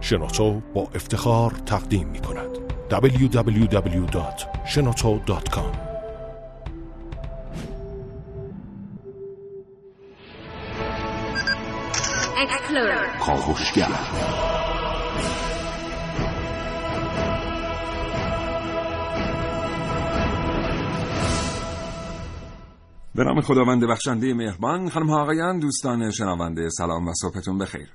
شنوتو با افتخار تقدیم می کند www.shenoto.com. کاوشگر به نام خداوند بخشنده مهربان. خانم ها آقایان، دوستان شنونده، سلام و صبحتون بخیر.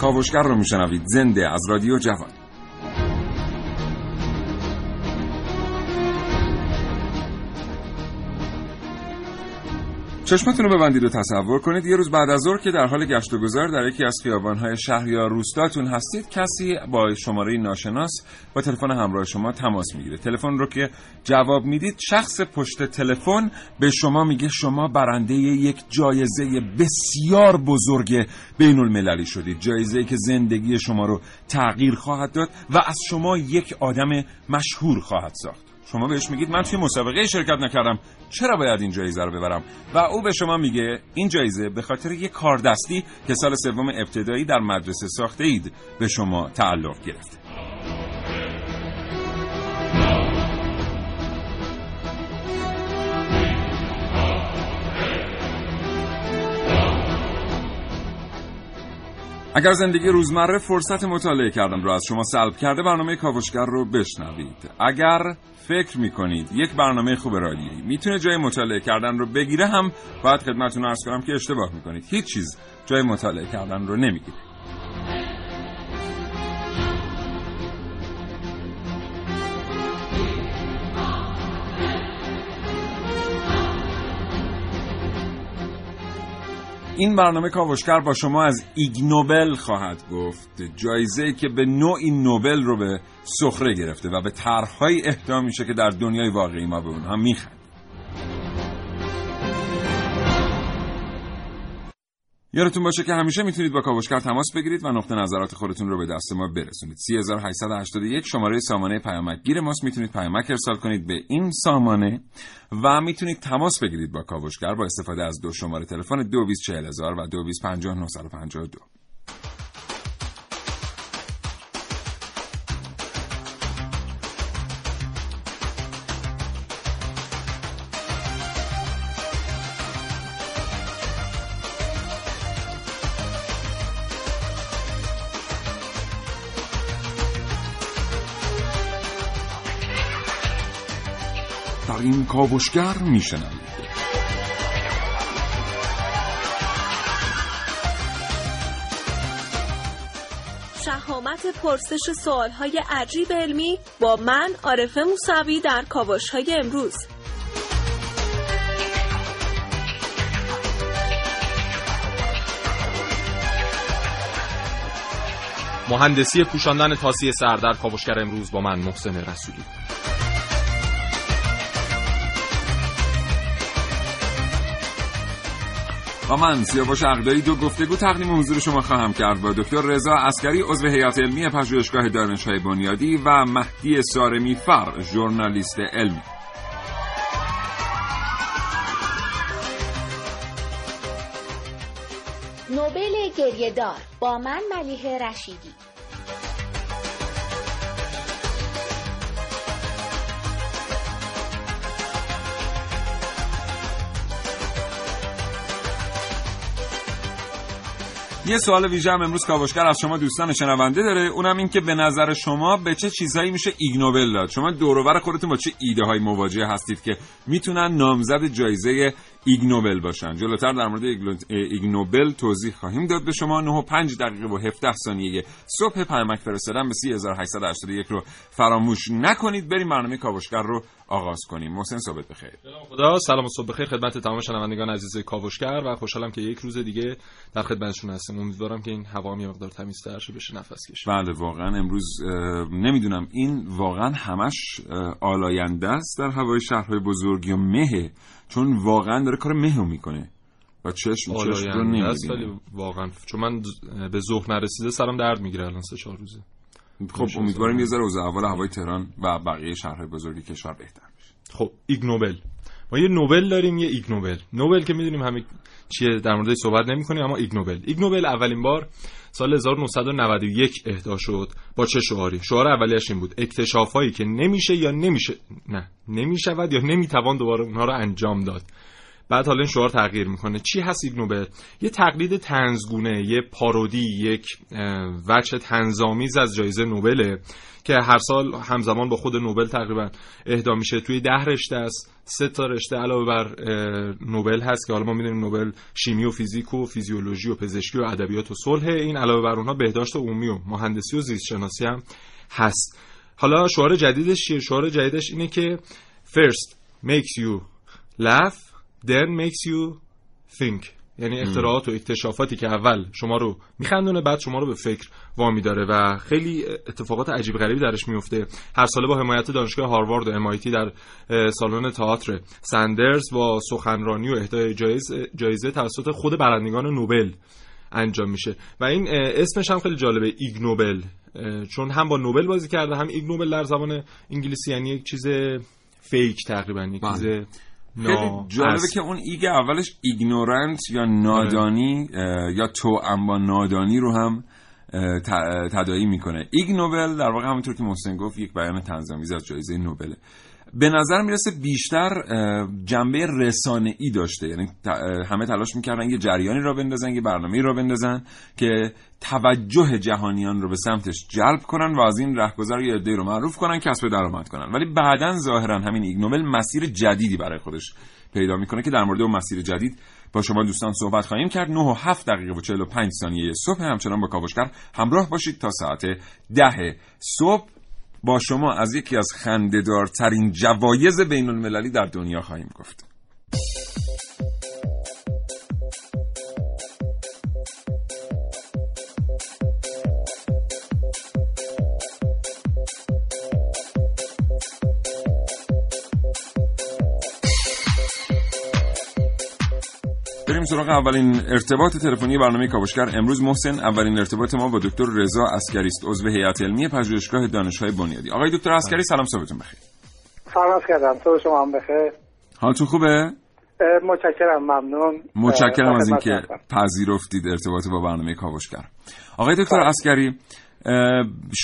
کاوشگر رو میشنوید زنده از رادیو جوان. چشمتون رو ببندید و تصور کنید یه روز بعد از ظهر که در حال گشت و گذار در یکی از خیابان‌های شهر یا روستاتون هستید، کسی با شماره ناشناس با تلفن همراه شما تماس میگیره. تلفن رو که جواب میدید، شخص پشت تلفن به شما میگه شما برنده یک جایزه بسیار بزرگ بین‌المللی شدید، جایزه‌ای که زندگی شما رو تغییر خواهد داد و از شما یک آدم مشهور خواهد ساخت. شما بهش میگید من توی مسابقه شرکت نکردم، چرا باید این جایزه رو ببرم؟ و او به شما میگه این جایزه به خاطر یک کاردستی که سال سوم ابتدایی در مدرسه ساخته اید به شما تعلق گرفته. اگر زندگی روزمره فرصت مطالعه کردن رو از شما سلب کرده، برنامه کاوشگر رو بشنوید. اگر فکر میکنید یک برنامه خوب رادیویی میتونه جای مطالعه کردن رو بگیره، هم باید خدمتتون عرض کنم که اشتباه میکنید. هیچ چیز جای مطالعه کردن رو نمیگیره. این برنامه کاوشگر با شما از ایگنوبل خواهد گفت، جایزه‌ای که به نوعی نوبل رو به سخره گرفته و به طرح‌های اهدا میشه که در دنیای واقعی ما به اونها میخند. یادتون باشه که همیشه میتونید با کاوشگر تماس بگیرید و نقطه نظرات خودتون رو به دست ما برسونید. 3881 شماره سامانه پیامکگیر ماست. میتونید پیامک ارسال کنید به این سامانه و میتونید تماس بگیرید با کاوشگر با استفاده از دو شماره تلفن 224000 و 225952. این کاوشگر میشنوید. شهامت پرسش سوالهای عجیب علمی با من آرف موسوی در کاوش‌های امروز. مهندسی پوشاندن تاسی سر در کاوشگر امروز با من محسن رسولی. و من سیاوش خردی دو گفتگو تقدیم حضور شما خواهم کرد با دکتر رضا عسکری، عضو هیئت علمی پژوهشگاه دانش‌های بنیادی، و مهدی سارمیفر، ژورنالیست علمی. نوبل گریه‌دار با من ملیحه رشیدی. یه سوال ویژه هم امروز کاوشگر از شما دوستان شنونده داره، اونم این که به نظر شما به چه چیزایی میشه ایگنوبل داد؟ شما دور و بر خودتون با چه ایده های مواجه هستید که میتونن نامزد جایزه ایگنوبل باشن؟ جلوتر در مورد ایگنوبل توضیح خواهیم داد به شما. 9:05 صبح پیامک فرستادن به 3881 رو فراموش نکنید. بریم برنامه کاوشگر رو آغاز کنیم. محسن صبح بخیر. سلام خدا، سلام صبح بخیر خدمت تمام شنوندگان عزیز کاوشگر و خوشحالم که یک روز دیگه در خدمتشون هستم. امیدوارم که این هوا یه مقدار تمیزتر شه، بشه نفس کشید. بله واقعا امروز نمیدونم این واقعا همش آلاینده است در هوای شهرهای بزرگی و مه، چون واقعا داره کار مهو میکنه و چشم رو نمیبینه واقعا. چون من به ذوق نرسیده سرم درد میگیره الان 3-4 روزه. خب امیدواریم یه ذره اوضاع اول هوای تهران و بقیه شهرهای بزرگی کشور بهتر بشه. خب ایگنوبل، ما یه نوبل داریم یه ایگنوبل. نوبل که میدونیم همه چیه، در موردش صحبت نمی‌کنیم، اما ایگنوبل اولین بار سال 1991 اهدا شد. با چه شعاری؟ شعار اولیش این بود: اکتشاف‌هایی که نمی‌شود یا نمی‌توان دوباره اونها رو انجام داد. بعد حالا این شعار تغییر میکنه. چی هست ایگنوبل؟ یه تقلید طنزگونه، یه پارودی، یک وجه طنزآمیز از جایزه نوبله که هر سال همزمان با خود نوبل تقریبا اهدا میشه. توی 10 رشته است، 3 تا رشته علاوه بر نوبل هست که حالا ما میدونیم نوبل شیمی و فیزیک و فیزیولوژی و پزشکی و ادبیات و صلح، این علاوه بر اونها بهداشت عمومی و مهندسی و زیست شناسی هم هست. حالا شعار جدیدش چیه؟ شعار جدیدش اینه که first makes you laugh then makes you think. یعنی اختراعات و اکتشافاتی که اول شما رو میخندونه بعد شما رو به فکر وامی داره و خیلی اتفاقات عجیب غریبی درش میفته. هر ساله با حمایت دانشگاه هاروارد و MIT در سالن تئاتر سندرز با سخنرانی و اهدای جایزه توسط خود برندگان نوبل انجام میشه و این اسمش هم خیلی جالبه، ایگنوبل، چون هم با نوبل بازی کرده، هم ایگنوبل در زبان انگلیسی یعنی یک چیز فیک تقریبا، یک چیز خیلی جالبه که اون ایگ اولش ایگنورنت یا نادانی یا توأم با نادانی رو هم تداعی میکنه. ایگنوبل در واقع همونطور که محسن گفت یک بیان طنزآمیز از جایزه نوبله. به نظر میرسه بیشتر جنبه رسانه‌ای داشته، یعنی همه تلاش میکردن یه جریانی را بندازن، یه برنامه‌ای را بندازن که توجه جهانیان رو به سمتش جلب کنن و از این رهگذر یه عده‌ای رو معروف کنن، کسب درآمد کنن. ولی بعداً ظاهراً همین ایگنوبل مسیر جدیدی برای خودش پیدا میکنه که در مورد اون مسیر جدید با شما دوستان صحبت خواهیم کرد. 9:07:45 صبح همچنان با کاوشگر همراه باشید تا ساعت 10 صبح. با شما از یکی از خنده‌دارترین جوایز بین‌المللی در دنیا خواهیم گفت. بریم سراغ اولین ارتباط تلفنی برنامه کاوشگر امروز. محسن، اولین ارتباط ما با دکتر رضا عسکری است، عضو هیئت علمی پژوهشگاه دانش‌های بنیادی. آقای دکتر عسکری سلام، صبحتون بخیر. سلام کردم، صبح شما هم بخیر. حالتون خوبه؟ متشکرم، ممنون. متشکرم از اینکه پذیرفتید ارتباط با برنامه کاوشگر. آقای دکتر عسکری،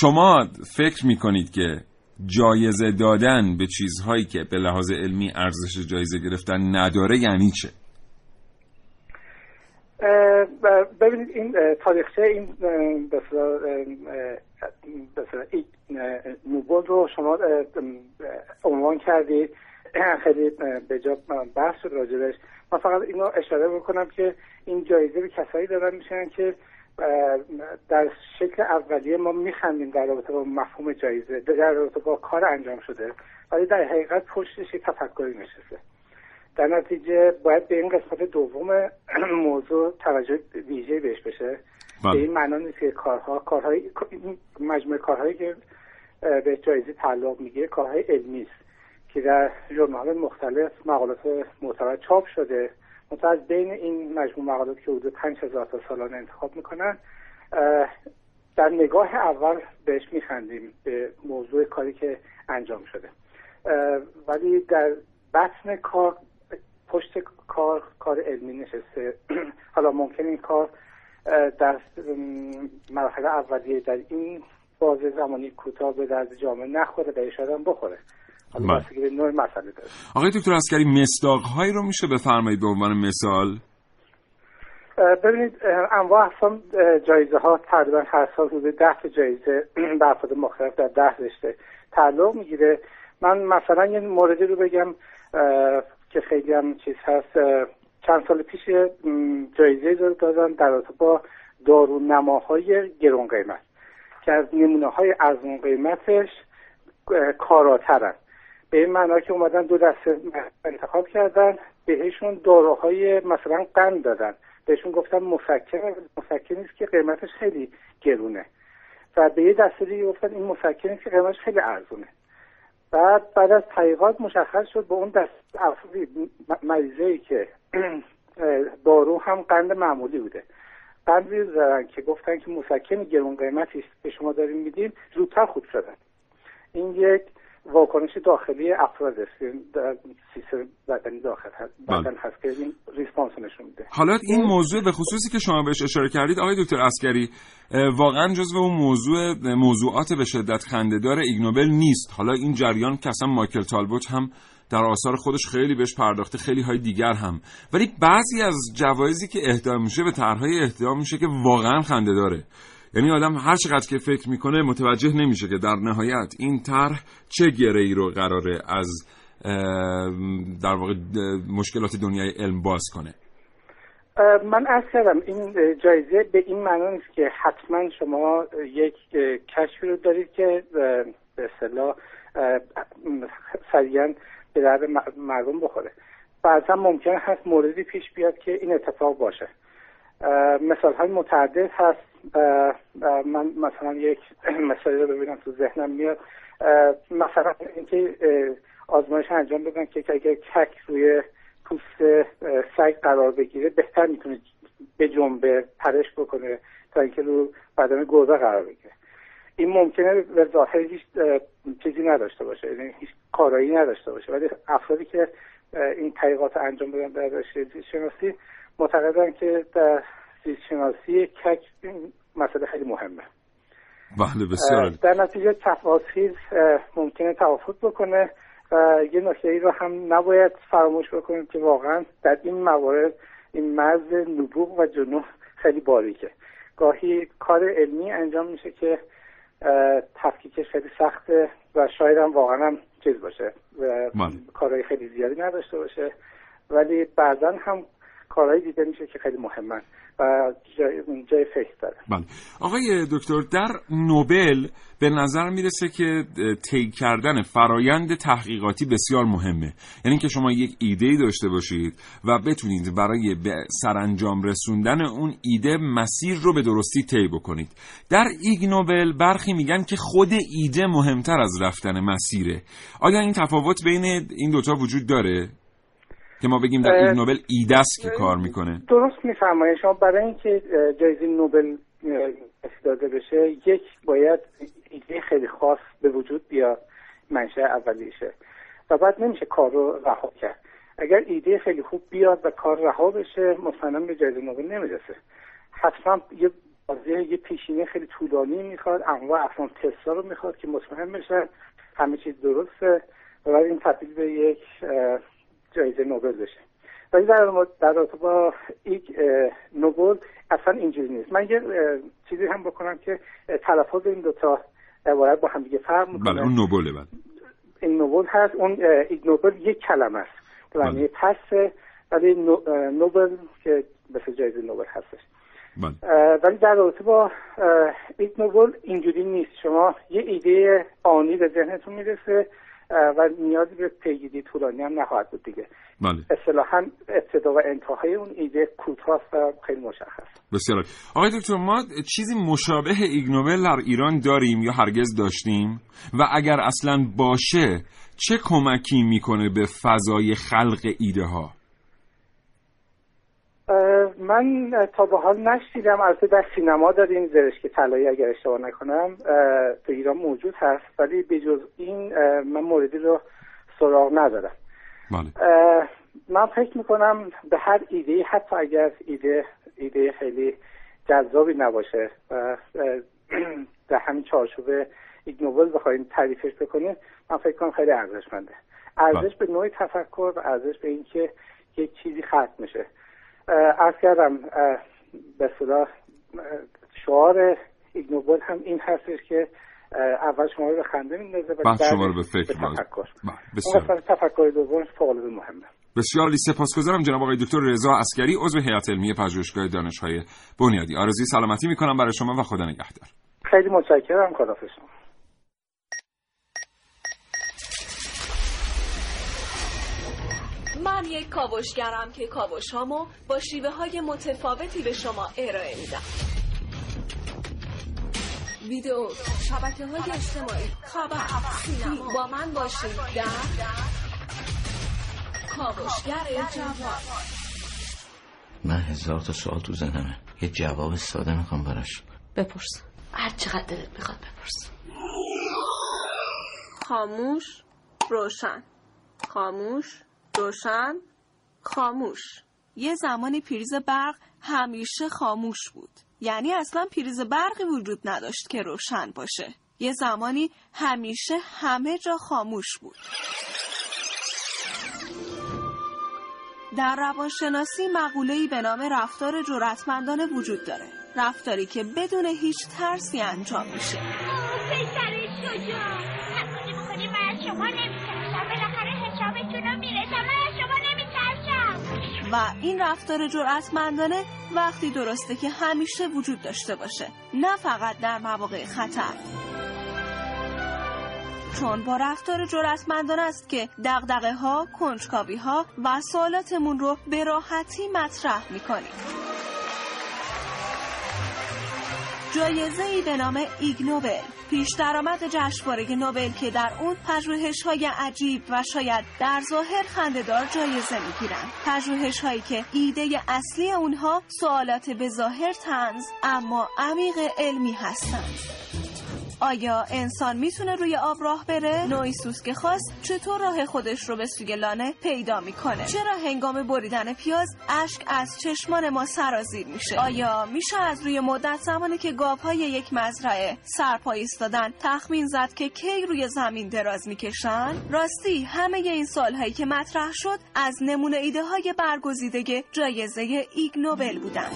شما فکر می‌کنید که جایزه دادن به چیزهایی که به لحاظ علمی ارزش جایزه گرفتن نداره یعنی چه؟ ببینید این تاریخچه این مثلا نوبل رو شما عنوان کردید، خیلی به جا بحث شد راجبش. من فقط اینو اشاره میکنم که این جایزه به کسایی دادن میشن که در شکل اولیه ما میخندیم در رابطه با مفهوم جایزه، در رابطه با کار انجام شده، ولی در حقیقت پشتش یک تفکری نشسته. در نتیجه باید به این قسمت دوم موضوع توجه ویژه بهش بشه. به این معنا نیست که کارهای مجموعه کارهایی که به جایزه تعلق میگیره کارهای علمی است که در ژورنال‌های مختلف مقالات معتبر چاپ شده. مثلا از بین این مجموعه مقالات که حدود 5000 تا سالانه انتخاب میکنن، در نگاه اول بهش میخندیم به موضوع کاری که انجام شده، ولی در بطن کار، پشت کار علمی نشسته. حالا ممکن این کار در مراحل اولیه در این بازه زمانی کوتاه به درد جامعه نخوره، به شایدم بخوره. حالا بستگی به نوع مسئله داره. آقای دکتر عسکری، مصداق‌هایی رو میشه بفرمایید به عنوان مثال؟ ببینید انواع اقسام جایزه ها تقریبا هر سال حدود 10 جایزه به افراد مختلف در 10 رشته تعلق میگیره. من مثلا یه موردی رو بگم که خیلی هم چیز هست. چند سال پیش جایزه دادن در رابطه با دارونماهای گران قیمت که از نمونه‌های ارزان قیمتش کاراترن، به این معنا که اومدن دو دسته انتخاب کردن، بهشون داروهای مثلا قند دادن، بهشون گفتن مسکر نیست که قیمتش خیلی گرونه، و به یه دسته دیگه گفتن این مسکر نیست که قیمتش خیلی ارزونه. بعد از تحقیقات مشخص شد به اون دست افرادی مریضایی که دارو هم قند معمولی بوده، بندی زدن که گفتن که مسکن گران قیمتی است به شما داریم میدیم، زودتر خوب شدن. این یک واکنش داخلی افراد است، در سیستم بدنی داخل هست، بدن هست که این ریسپانس نشون میده. حالا این موضوع به خصوصی که شما بهش اشاره کردید آقای دکتر عسکری واقعا جزو اون موضوعات به شدت خنده‌دار ایگنوبل نیست. حالا این جریان که اصلا مایکل تالبوت هم در آثار خودش خیلی بهش پرداخته، خیلی های دیگر هم، ولی بعضی از جوایزی که اهدا میشه به طرحهای اهدا میشه که واقعا خنده داره. یعنی آدم هر چقدر که فکر میکنه متوجه نمیشه که در نهایت این طرح چه گره‌ای رو قراره از در واقع مشکلات دنیای علم باز کنه. من عرض کردم این جایزه به این معنی نیست که حتما شما یک کشفی رو دارید که به اصطلاح سریعا به درد مردم بخوره. بعضا ممکن هست موردی پیش بیاد که این اتفاق باشه. مثال های متعدد هست. من مثلا یک مثالی رو ببینم تو ذهنم میاد، مثلا اینکه آزمایش انجام بدن که اگر کک روی پوست سگ قرار بگیره بهتر میتونه به جنبه پرش بکنه تا اینکه رو بدن گربه قرار بگیره. این ممکنه به ظاهر هیچ چیزی نداشته باشه، یعنی هیچ کارایی نداشته باشه، ولی افرادی که این تحقیقات انجام بدن در رشته زیست‌شناسی معتقدن که در زیست‌شناسی کک این مسئله خیلی مهمه. بله بسیار. در نتیجه تفاصیل ممکنه توافق بکنه و یه نکته‌ای رو هم نباید فراموش بکنیم که واقعا در این موارد این مرز نبوغ و جنون خیلی باریکه. گاهی کار علمی انجام میشه که تفکیکش خیلی سخته و شاید هم واقعا هم چیز باشه و کارهای خیلی زیادی نداشته باشه، ولی بعضا هم کارهایی دیده میشه که خیلی مهمن و جای فکر داره. بله آقای دکتر، در نوبل به نظر میرسه که طی کردن فرایند تحقیقاتی بسیار مهمه، یعنی که شما یک ایده‌ای داشته باشید و بتونید برای به سرانجام رسوندن اون ایده مسیر رو به درستی طی بکنید. در ایگنوبل برخی میگن که خود ایده مهمتر از رفتن مسیره. آیا این تفاوت بین این دوتا وجود داره؟ که ما بگیم در ایگنوبل ایده است که کار میکنه. درست میفرمایید شما. برای اینکه جایزه نوبل داده بشه یک باید ایده خیلی خاص به وجود بیاد، منشأ اولیشه، و بعد نمیشه کار رو رها کرد. اگر ایده خیلی خوب بیاد و کار رها بشه مطمئناً به جایزه نوبل نمیرسه. حتما یه پیشینه خیلی طولانی میخواد، انواع اقسام تست‌ها رو میخواد که مطمئن بشه همه چیز درسته و بعد این تبدیل به یک جایزه نوبل بشه. ولی در رابطه با نوبل اصلا اینجوری نیست. من یه چیزی هم بکنم که تلفظ این دوتا عبارت با هم دیگه فرق میکنه. بله اون نوبله. بله این نوبل هست، اون ایگنوبل یک کلمه است یعنی پس، ولی نوبل که مثل جایزه نوبل هستش. ولی در رابطه با ایگنوبل اینجوری نیست. شما یه ایده آنی به ذهنتون میرسه و نیازی به پیگیری طولانی هم نخواهد بود دیگه. بله. اصطلاحاً ابتدا و انتهای اون ایده کوتاه و خیلی مشخص. بسیار. آقای دکتر، ما چیزی مشابه ایگنوبل در ایران داریم یا هرگز داشتیم؟ و اگر اصلاً باشه چه کمکی میکنه به فضای خلق ایده ها؟ من تا به حال نشیدم. البته در سینما داریم زرشک طلایی اگر اشتباه نکنم تو ایران موجود هست، ولی به جز این من موردی رو سراغ ندارم. من فکر میکنم به هر ایده‌ای، حتی اگر ایده خیلی جذابی نباشه و در همین چارچوب ایگنوبل بخوایم تعریفش بکنیم، من فکر کنم خیلی ارزشمنده. ارزش به نوع تفکر و ارزش به اینکه یک چیزی خلق میشه. عرض کردم به صلاح شعار ایگنوبل هم این هستش که اول شما رو به خنده میندازه و بعد شما رو به فکر میندازه. بسیار. اون تفکر دوم فعال و مهمه. بسیار سپاسگزارم جناب آقای دکتر رضا عسکری، عضو هیئت علمی پژوهشگاه دانش‌های بنیادی. آرزوی سلامتی میکنم برای شما و خدا نگهدار. خیلی متشکرم. خداحافظ شما. من یک کاوشگرم که کاوش‌هامو با شیوه‌های متفاوتی به شما ارائه میدم. ویدئو، شبکه‌های اجتماعی، خبر، سینما. با من باشید در کاوشگر جوان. من 1000 تا سوال تو ذهنمه، یه جواب ساده میخوام براش. بپرس، هر چقدر دلت میخواد بپرس. خاموش، روشن، خاموش، روشن، خاموش. یه زمانی پریز برق همیشه خاموش بود، یعنی اصلا پریز برقی وجود نداشت که روشن باشه. یه زمانی همیشه همه جا خاموش بود. در روانشناسی مقوله‌ای به نام رفتار جرأتمندانه وجود داره، رفتاری که بدون هیچ ترسی انجام میشه. پسر شجاع، تقدیر می‌کنی من از شما نمی‌ترسم، بالاخره حسابتون رو میرسم، من از شما نمی‌ترسم. و این رفتار جرأتمندانه وقتی درسته که همیشه وجود داشته باشه، نه فقط در مواقع خطر. چون با رفتار جرأتمندانه است که دغدغه‌ها، کنجکاوی‌ها و سوالاتمون رو به راحتی مطرح می‌کنیم. جایزه‌ای به نام ایگنوبل، پیش درآمد جشنواره نوبل که در اون پژوهش‌های عجیب و شاید در ظاهر خنده‌دار جایزه می‌گیرن. پژوهش‌هایی که ایده اصلی اونها سوالات به ظاهر طنز اما عمیق علمی هستند. آیا انسان میتونه روی آب راه بره؟ نوعی سوسک خاص چطور راه خودش رو به سوی لانه پیدا میکنه؟ چرا هنگام بریدن پیاز اشک از چشمان ما سرازیر میشه؟ آیا میشه از روی مدت زمانی که گاوهای یک مزرعه سرپا ایستادن تخمین زد که کی روی زمین دراز میکشن؟ راستی همه این سوالهایی که مطرح شد از نمونه ایده های برگزیده جایزه ایگ نوبل بودن.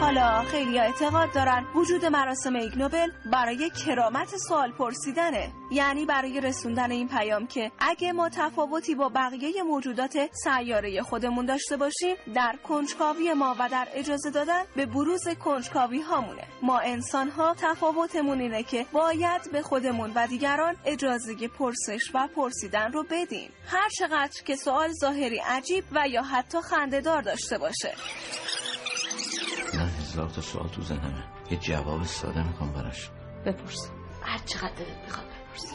حالا خیلی اعتقاد دارن وجود مراسم ایگنوبل برای کرامت سوال پرسیدنه، یعنی برای رسوندن این پیام که اگه ما تفاوتی با بقیه موجودات سیاره خودمون داشته باشیم، در کنجکاوی ما و در اجازه دادن به بروز کنجکاوی هامونه. ما انسان ها تفاوتمون اینه که باید به خودمون و دیگران اجازه پرسش و پرسیدن رو بدیم، هر چقدر که سوال ظاهری عجیب و یا حتی خنده‌دار داشته باشه. تا سوال تو ذهنمه، یه جواب ساده میکنم براش. بپرس، هر چقدر دلت میخواد بپرس.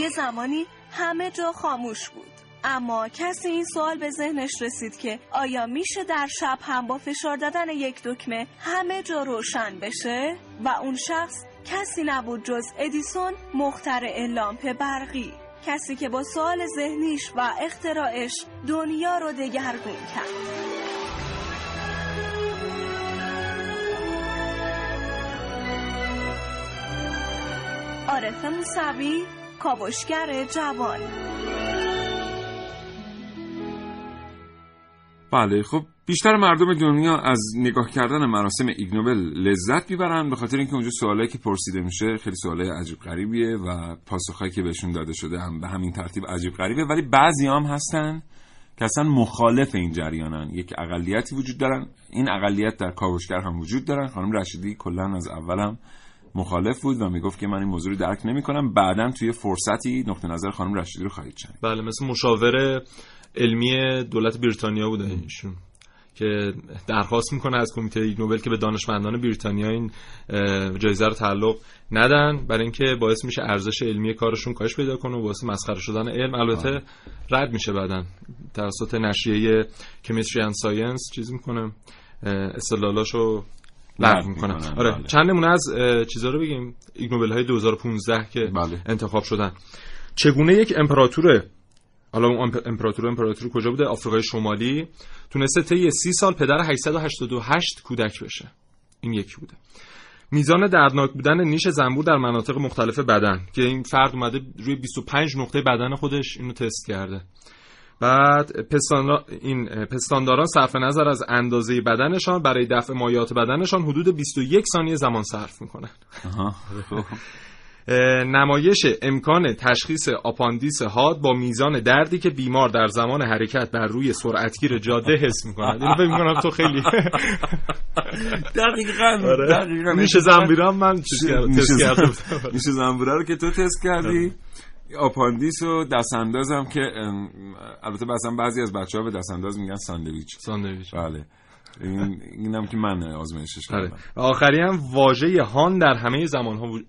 یه زمانی همه جا خاموش بود، اما کسی این سوال به ذهنش رسید که آیا میشه در شب هم با فشار دادن یک دکمه همه جا روشن بشه؟ و اون شخص کسی نبود جز ادیسون، مخترع لامپ برقی، کسی که با سوال ذهنیش و اختراعش دنیا رو دگرگون کرد. آرف موسوی، کاوشگر جوان. بله، خب بیشتر مردم دنیا از نگاه کردن مراسم ایگنوبل لذت میبرن، به خاطر اینکه اونجا سوالایی که پرسیده میشه خیلی سوالای عجیب غریبیه و پاسخایی که بهشون داده شده هم به همین ترتیب عجیب غریبه. ولی بعضی هم هستن که اصلا مخالف این جریانن، یک اقلیتی وجود دارن. این اقلیت در کاوشگر هم وجود دارن. خانم رشیدی کلا از اولم مخالف بود و میگفت که من این موضوع رو درک نمی‌کنم. بعداً توی فرصتی نقطه نظر خانم رشیدی رو خواهید شنید. بله، مثل مشاور علمی دولت بریتانیا بوده ایشون که درخواست میکنه از کمیته نوبل که به دانشمندان بریتانیا این جایزه رو تعلق ندن، برای اینکه باعث میشه ارزش علمی کارشون کاهش پیدا کنه و باعث مسخره شدن علم. البته رد میشه بعداً توسط نشریه کیمستری اند ساینس چیز میکنه، استدلالاشو لغو می‌کنم. آره، چند نمونه از چیزا رو بگیم. ایگنوبل‌های 2015 که انتخاب شدن. چگونه یک امپراتور، حالا اون امپراتور کجا بوده؟ آفریقای شمالی، تونسته طی 30 سال پدر 888 کودک بشه. این یکی بوده. میزان دردناک بودن نیش زنبور در مناطق مختلف بدن که این فرد اومده روی 25 نقطه بدن خودش اینو تست کرده. بعد پستانداران صرف نظر از اندازه بدنشان برای دفع مایات بدنشان حدود 21 ثانیه زمان صرف میکنن. نمایش امکان تشخیص آپاندیس حاد با میزان دردی که بیمار در زمان حرکت بر روی سرعتگیر جاده حس میکنه. اینو فکر میکنم تو خیلی دقیقاً میشه زنبورا. من تست کردم میشه زنبورا رو که تو تست کردی، آپاندیس و دستاندازم که البته مثلا بعضی از بچه‌ها به دستانداز میگن ساندویچ. بله، اینم که من آزمایشش کردم. آخری هم واژه هان در همه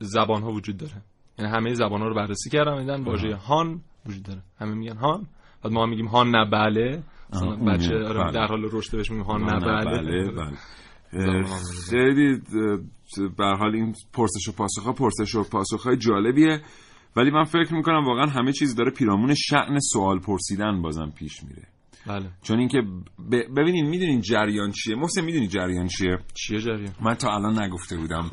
زبان‌ها وجود داره، یعنی همه زبان‌ها رو بررسی کردم دیدن واژه هان وجود داره. همه میگن هان، بعد ما میگیم هان نه بله، مثلا بچه آره در حال رشد بهش میگیم نه بله. خیلی به هر حال این پرسش و پاسخ‌های جالبیه، ولی من فکر میکنم واقعا همه چیز داره پیرامون شأن سوال پرسیدن بازم پیش میره. بله. چون اینکه ببینین میدونین جریان چیه؟ محسن میدونی جریان چیه؟ چیه جریان؟ من تا الان نگفته بودم.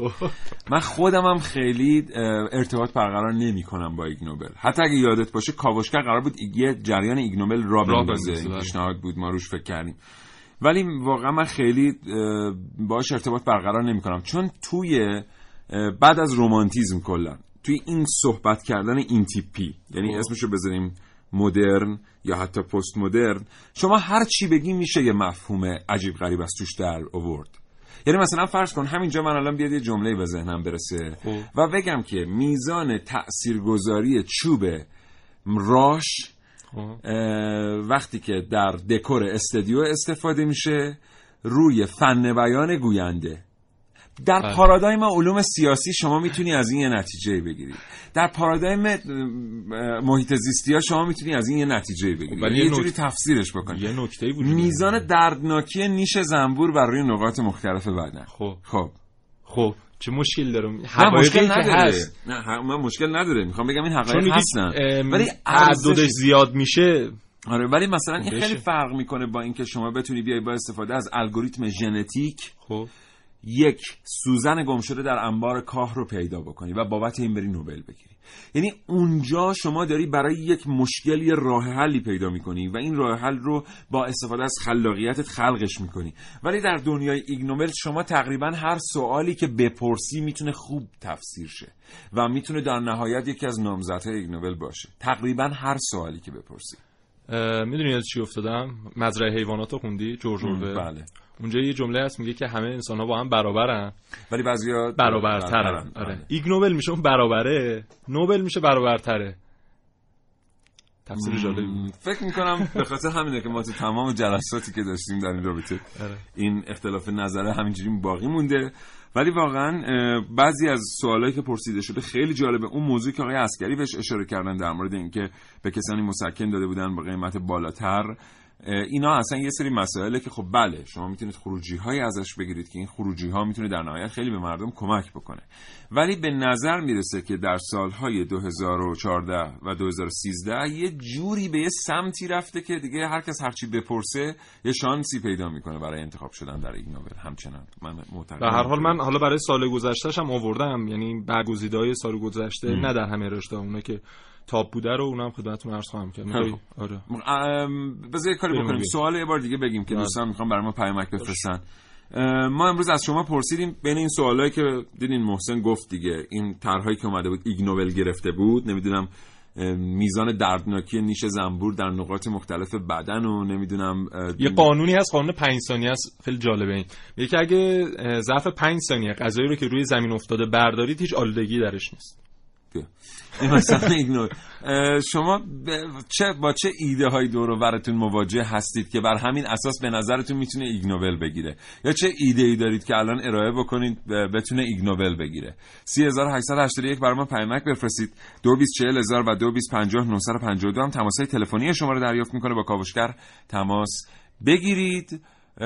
من خودم هم خیلی ارتباط برقرار نمی‌کنم با ایگنوبل. حتی اگه یادت باشه کاوشگر قرار بود یه جریان ایگنوبل را بندازه. این پیشنهاد بود، ما روش فکر کردیم. ولی واقعا من خیلی باهاش ارتباط برقرار نمی‌کنم، چون توی بعد از رمانتیسم کلا توی این صحبت کردن این تیپی، یعنی اسمشو بذاریم مدرن یا حتی پست مدرن، شما هر چی بگی میشه یه مفهوم عجیب غریب از توش در آورد. یعنی مثلا فرض کن همینجا من الان بیاد یه جمله‌ای به ذهنم برسه و بگم که میزان تاثیرگذاری چوب راش وقتی که در دکور استودیو استفاده میشه روی فن بیان گوینده. در پارادایم علوم سیاسی شما میتونی از این یه نتیجه بگیری، در پارادایم محیط زیستی‌ها شما میتونی از این یه نتیجه بگیری، ولی یه جوری تفسیرش بکنی. یه نکته‌ای بود میزان دردناکی نیش زنبور بر روی نقاط مختلف بدن. خب چه مشکل دارم؟ حقایقی که هست. نه من مشکل نداره، میخوام بگم این حقایق هستن، ولی عددش زیاد میشه. آره ولی مثلا این خیلی فرق میکنه با اینکه شما بتونی بیای با استفاده از الگوریتم ژنتیک یک سوزن گمشده در انبار کاه رو پیدا بکنی و بابت این بری نوبل بگیری. یعنی اونجا شما داری برای یک مشکلی راه حلی پیدا میکنی و این راه حل رو با استفاده از خلاقیتت خلقش میکنی. ولی در دنیای ایگنوبل شما تقریبا هر سوالی که بپرسی میتونه خوب تفسیر شه و میتونه در نهایت یکی از نامزدهای ایگنوبل باشه. تقریبا هر سوالی که بپرسی. میدونی از چی افتادم؟ مزرعه حیواناتو خوندی؟ جورج اورول. بله. اونجا یه جمله هست میگه که همه انسان‌ها با هم برابرن، ولی بعضیا برابرترن. آره. ایگنوبل میشه اون برابره، نوبل میشه برابرتره. تفسیر جالبی. فکر می‌کنم به خاطر همینه که ما تو تمام جلساتی که داشتیم در این رابطه این اختلاف نظره همینجوری باقی مونده. ولی واقعا بعضی از سوالایی که پرسیده شده خیلی جالبه. اون موضوعی که آقای عسکری بهش اشاره کردن در مورد اینکه به کسانی مسکن داده بودن با قیمت بالاتر، اینا اصلا یه سری مسائله که خب بله شما میتونید خروجی‌های ازش بگیرید که این خروجی‌ها میتونه در نهایت خیلی به مردم کمک بکنه. ولی به نظر میرسه که در سالهای 2014 و 2013 یه جوری به یه سمتی رفته که دیگه هر کس هر چی بپرسه یه شانسی پیدا میکنه برای انتخاب شدن در ایگنوبل. همچنان من معتقدم به هر حال من حالا برای سال گذشته‌ش هم آوردم، یعنی برگزیده‌های سال گذشته نه در همه رشته‌ها، اونا که تاپ بوده رو اونم خدمتتون عرض خواهم کرد. آره بذار یه کاری بکنیم، سوال یه بار دیگه بگیم که دوستان میخوان برای ما پیامک بفرستن. ما امروز از شما پرسیدیم بین این سوالایی که دیدین محسن گفت دیگه، این طرحایی که اومده بود ایگنوبل گرفته بود، نمیدونم میزان دردناکی نیش زنبور در نقاط مختلف بدن و نمیدونم یه قانونی هست، قانون 5 ثانیه است. خیلی جالبه این، میگه اگه ظرف 5 ثانیه غذایی رو که روی زمین افتاده بردارید هیچ آلودگی درش نیست. شما با چه ایده های دور و براتون مواجه هستید که بر همین اساس به نظرتون میتونه ایگنوبل بگیره، یا چه ایده ای دارید که الان ارائه بکنید بتونه ایگنوبل بگیره؟ 3881 برای ما پیامک بفرستید. 224000 و 22500952 هم تماس‌های تلفنی شما رو دریافت میکنه. با کاوشگر تماس بگیرید.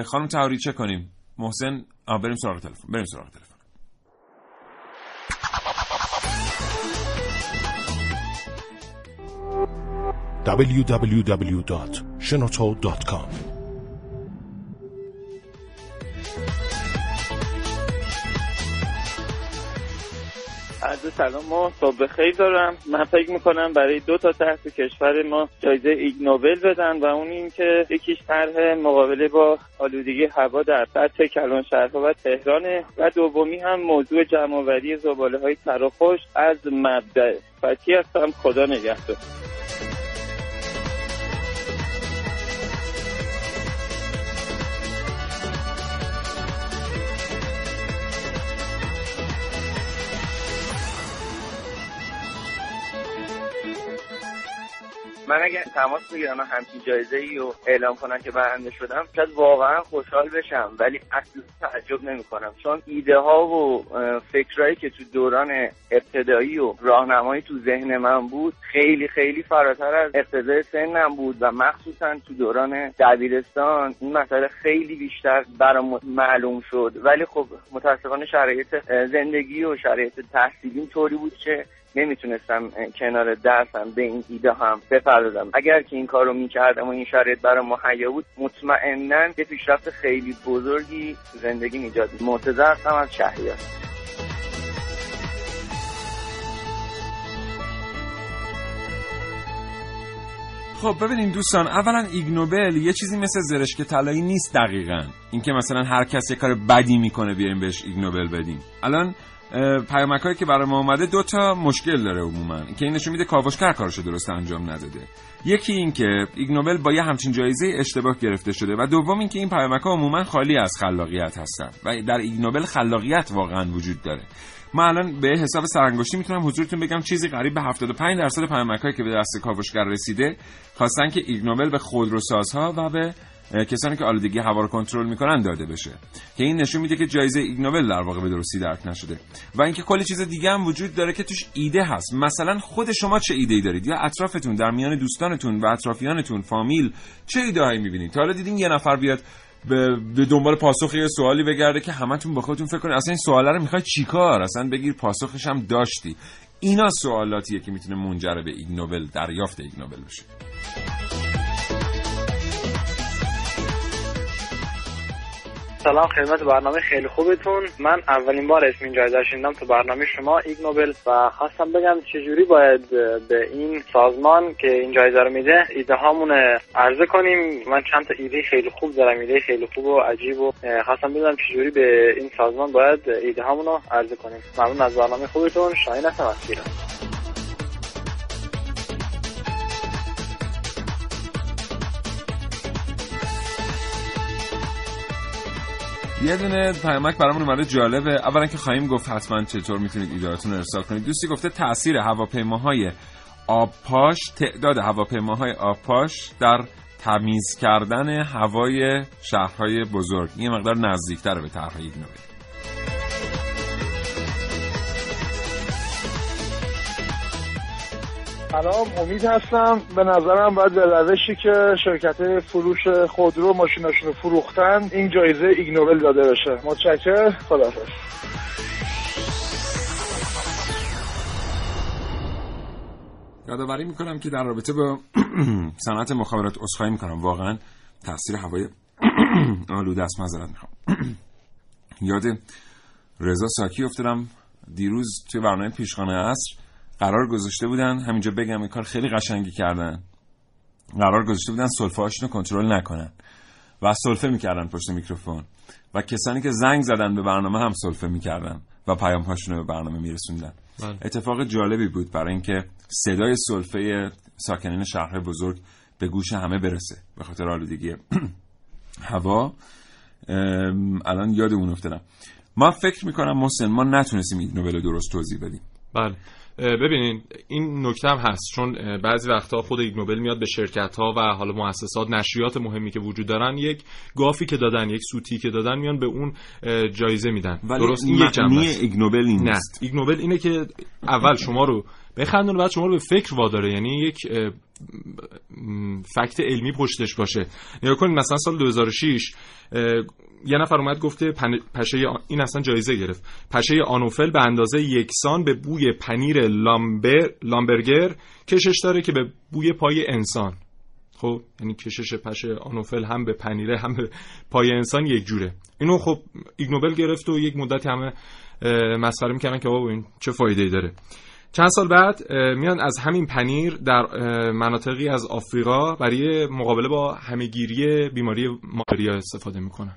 خانم تهاری چه کنیم؟ محسن بریم سراغ تلفن. www.shenoto.com عرض سلام و صبح بخیر دارم. من فکر میکنم برای دو تا طرح تو کشور ما جایزه ایگنوبل بدن و اون این که یکیش طرح مقابله با آلودگی هوا در سطح کلانشهرها و تهرانه و دومی هم موضوع جمع‌آوری زباله‌های تر و خشک از مبدأ. فتی هستم، خدا نگهدار. من اگه تماس بگیرم همین جایزه‌ای رو اعلام کنن که برنده شدم شاید واقعا خوشحال بشم، ولی اصلا تعجب نمی‌کنم، چون ایده ها و فکرایی که تو دوران ابتدایی و راهنمایی تو ذهن من بود خیلی خیلی فراتر از ابتدای سنم بود و مخصوصا تو دوران دبیرستان این مسئله خیلی بیشتر برام معلوم شد. ولی خب متأسفانه شرایط زندگی و شرایط تحصیلی طوری بود که نمیتونستم کنار درسم به این ایده هم بپردازم. اگر که این کارو میکردم و این شرایط برام مهیا بود مطمئناً یه پیشرفت خیلی بزرگی زندگی ایجاد می‌کرد. مرتضی هستم از شهریار. خب ببینیم دوستان، اولا ایگنوبل یه چیزی مثل زرشک طلایی نیست دقیقاً، اینکه مثلا هر کس یه کار بدی میکنه بیایم بهش ایگنوبل بدیم. الان پیامک‌هایی که برای ما اومده دو تا مشکل داره عموما، که این نشون میده کاوشگر کارشو درست انجام نداده. یکی این که ایگنوبل با یه همچین جایزه اشتباه گرفته شده، و دوم این که این پیامک‌ها عموما خالی از خلاقیت هستن و در ایگنوبل خلاقیت واقعا وجود داره. من الان به حساب سرانگشتی میتونم حضورتون بگم چیزی قریب به 75% پیامک‌هایی که به دست کاوشگر رسیده خواستن که ایگنوبل به خودروسازها و به کسانی که آلودگی هوا رو کنترل میکنن داده بشه، که این نشون میده که جایزه ایگنوبل در واقع به درستی درک نشده. و اینکه کلی چیز دیگه هم وجود داره که توش ایده هست. مثلا خود شما چه ایده‌ای دارید، یا اطرافتون، در میان دوستانتون و اطرافیانتون، فامیل، چه ایده‌هایی می‌بینید؟ تا حالا دیدین یه نفر بیاد به دنبال پاسخ یه سوالی بگرده که همتون با خودتون فکر کنید اصلا این سوالا رو می‌خوای چیکار، اصلا بگیر پاسخش هم داشتی؟ اینا سوالاتیه که میتونه منجر به ایگنوبل، دریافت ایگنوبل بشه. سلام خدمت برنامه خیلی خوبتون. من اولین بار اسم این جایزه شنیدم تو برنامه شما ایگنوبل، و خواستم بگم چجوری باید به این سازمان که این جایزه رو میده ایده هامونه عرضه کنیم. من چند تا ایده خیلی خوب دارم، ایده خیلی خوب و عجیب، و خواستم بدونم چجوری به این سازمان باید ایده هامونو عرضه کنیم. ممنون از برنامه خوبتون. شاهین هستم از تهران. یه دونه پیامک برامون اومده جالبه. اولا که خواهیم گفت حتما چطور میتونید ایده‌هاتون رو ارسال کنید. دوستی گفته تأثیر هواپیماهای آبپاش، تعداد هواپیماهای آبپاش در تمیز کردن هوای شهرهای بزرگ یه مقدار نزدیک‌تر به طرح ایگنوبل. سلام، امید هستم. به نظرم باید به روشی که شرکت فروش خودرو ماشیناشون رو فروختن این جایزه ایگنوبل داده بشه. متشکرم، خداحافظ. یادآوری میکنم که در رابطه با صنعت مخابرات عذرخواهی میکنم، واقعا تاثیر هوای آلوده است، معذرت میخوام. یاد رضا ساکی افتادم دیروز توی برنامه پیشخانه عصر. قرار گذاشته بودن، همینجا بگم این کار خیلی قشنگی کردن، قرار گذاشته بودن سلفه هاشون رو کنترل نکنن و سلفه میکردن پشت میکروفون، و کسانی که زنگ زدن به برنامه هم سلفه میکردن و پیام هاشون رو به برنامه میرسوندن. اتفاق جالبی بود برای اینکه صدای سلفه ساکنین شهرهای بزرگ به گوش همه برسه به خاطر آلودگی هوا. الان یادمون افتادم. ما فکر میکنم محسن ما نتونستیم ایگنوبل رو درست توضیح بدیم. بله ببینین این نکته هم هست، چون بعضی وقتا خود ایگنوبل میاد به شرکت‌ها و حالا مؤسسات، نشریات مهمی که وجود دارن یک گافی که دادن، یک سوتی که دادن، میان به اون جایزه میدن. درست این یک جنبه است. ایگنوبل نیست. ایگنوبل اینه که اول شما رو بخندونه، بعد شما رو به فکر واداره، یعنی یک فکت علمی پشتش باشه. نگاه کنید مثلا سال 2006 یه نفر اومد گفته این اصلا جایزه گرفت، پشه آنوفل به اندازه یکسان به بوی پنیر لامبرگر کشش داره که به بوی پای انسان. خب یعنی کشش پشه آنوفل هم به پنیره هم به پای انسان یک جوره. اینو خب ایگنوبل گرفت و یک مدتی همه مسخره می‌کردن که بابا این چه فایده‌ای داره. چند سال بعد میان از همین پنیر در مناطقی از آفریقا برای مقابله با همه‌گیری بیماری مالاریا استفاده میکنن.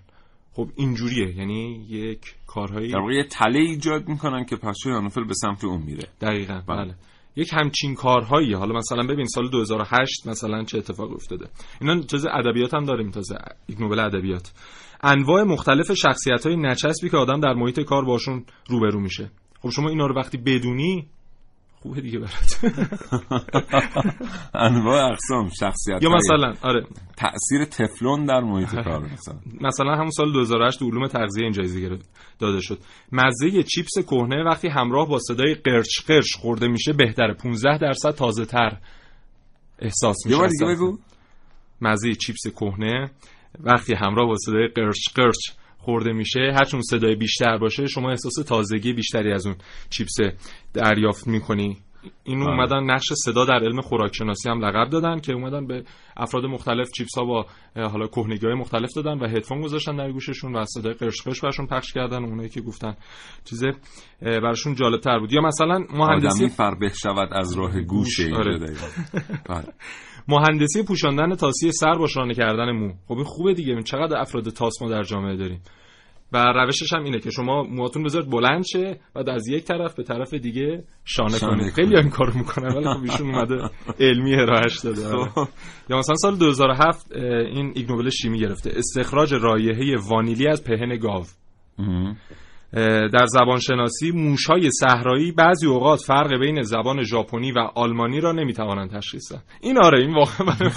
خب اینجوریه، یعنی یک کارهایی در واقع یه تله ایجاد میکنن که پشه آنوفل به سمت اون میره. دقیقاً بله. یک همچین کارهایی. حالا مثلا ببین سال 2008 مثلا چه اتفاق افتاده. اینا جزء ادبیات هم داره، تازه ایگنوبل ادبیات. انواع مختلف شخصیت‌های نچسبی که آدم در محیط کار باشون روبرو میشه. خب شما اینا رو وقتی بدونی خوبه دیگه برات. انواع اقسام شخصیت. یا مثلا آره تأثیر تفلون در محیط کار مثلا. مثلا همون سال 2008 تو علوم تغذیه این جایزه داده شد. مزه چیپس کهنه وقتی همراه با صدای قرچ قرچ خورده میشه بهتره، 15% تازه‌تر احساس میشه. یه بار دیگه بگو. مزه چیپس کهنه وقتی همراه با صدای قرچ قرچ خورده میشه، هرچون صدای بیشتر باشه شما احساس تازگی بیشتری از اون چیپس دریافت میکنی. اینو اومدن نقش صدا در علم خوراکشناسی هم لقب دادن، که اومدن به افراد مختلف چیپس ها با حالا کهنگی‌های مختلف دادن و هدفون گذاشتن در گوششون و صدای قرشقش براشون پخش کردن. اونایی که گفتن چیز براشون جالب تر بود. یا مثلا مهندسی فربه شود از راه گوش. مهندسی پوشاندن تاسیه سر با شانه کردن مو. خب این خوبه دیگه، این چقدر افراد تاس ما در جامعه داریم و روشش هم اینه که شما موهاتون بذارید بلند شه و از یک طرف به طرف دیگه شانه کنید. خیلی این کارو میکنن ولی خب ایشون اومده علمی ارائهش داده. یا مثلا سال 2007 این ایگنوبل شیمی گرفته، استخراج رایحه وانیلی از پهن گاو. در زبانشناسی موش‌های صحرایی بعضی اوقات فرق بین زبان ژاپنی و آلمانی را نمی‌توانند تشخیص دهند. این آره این واقعا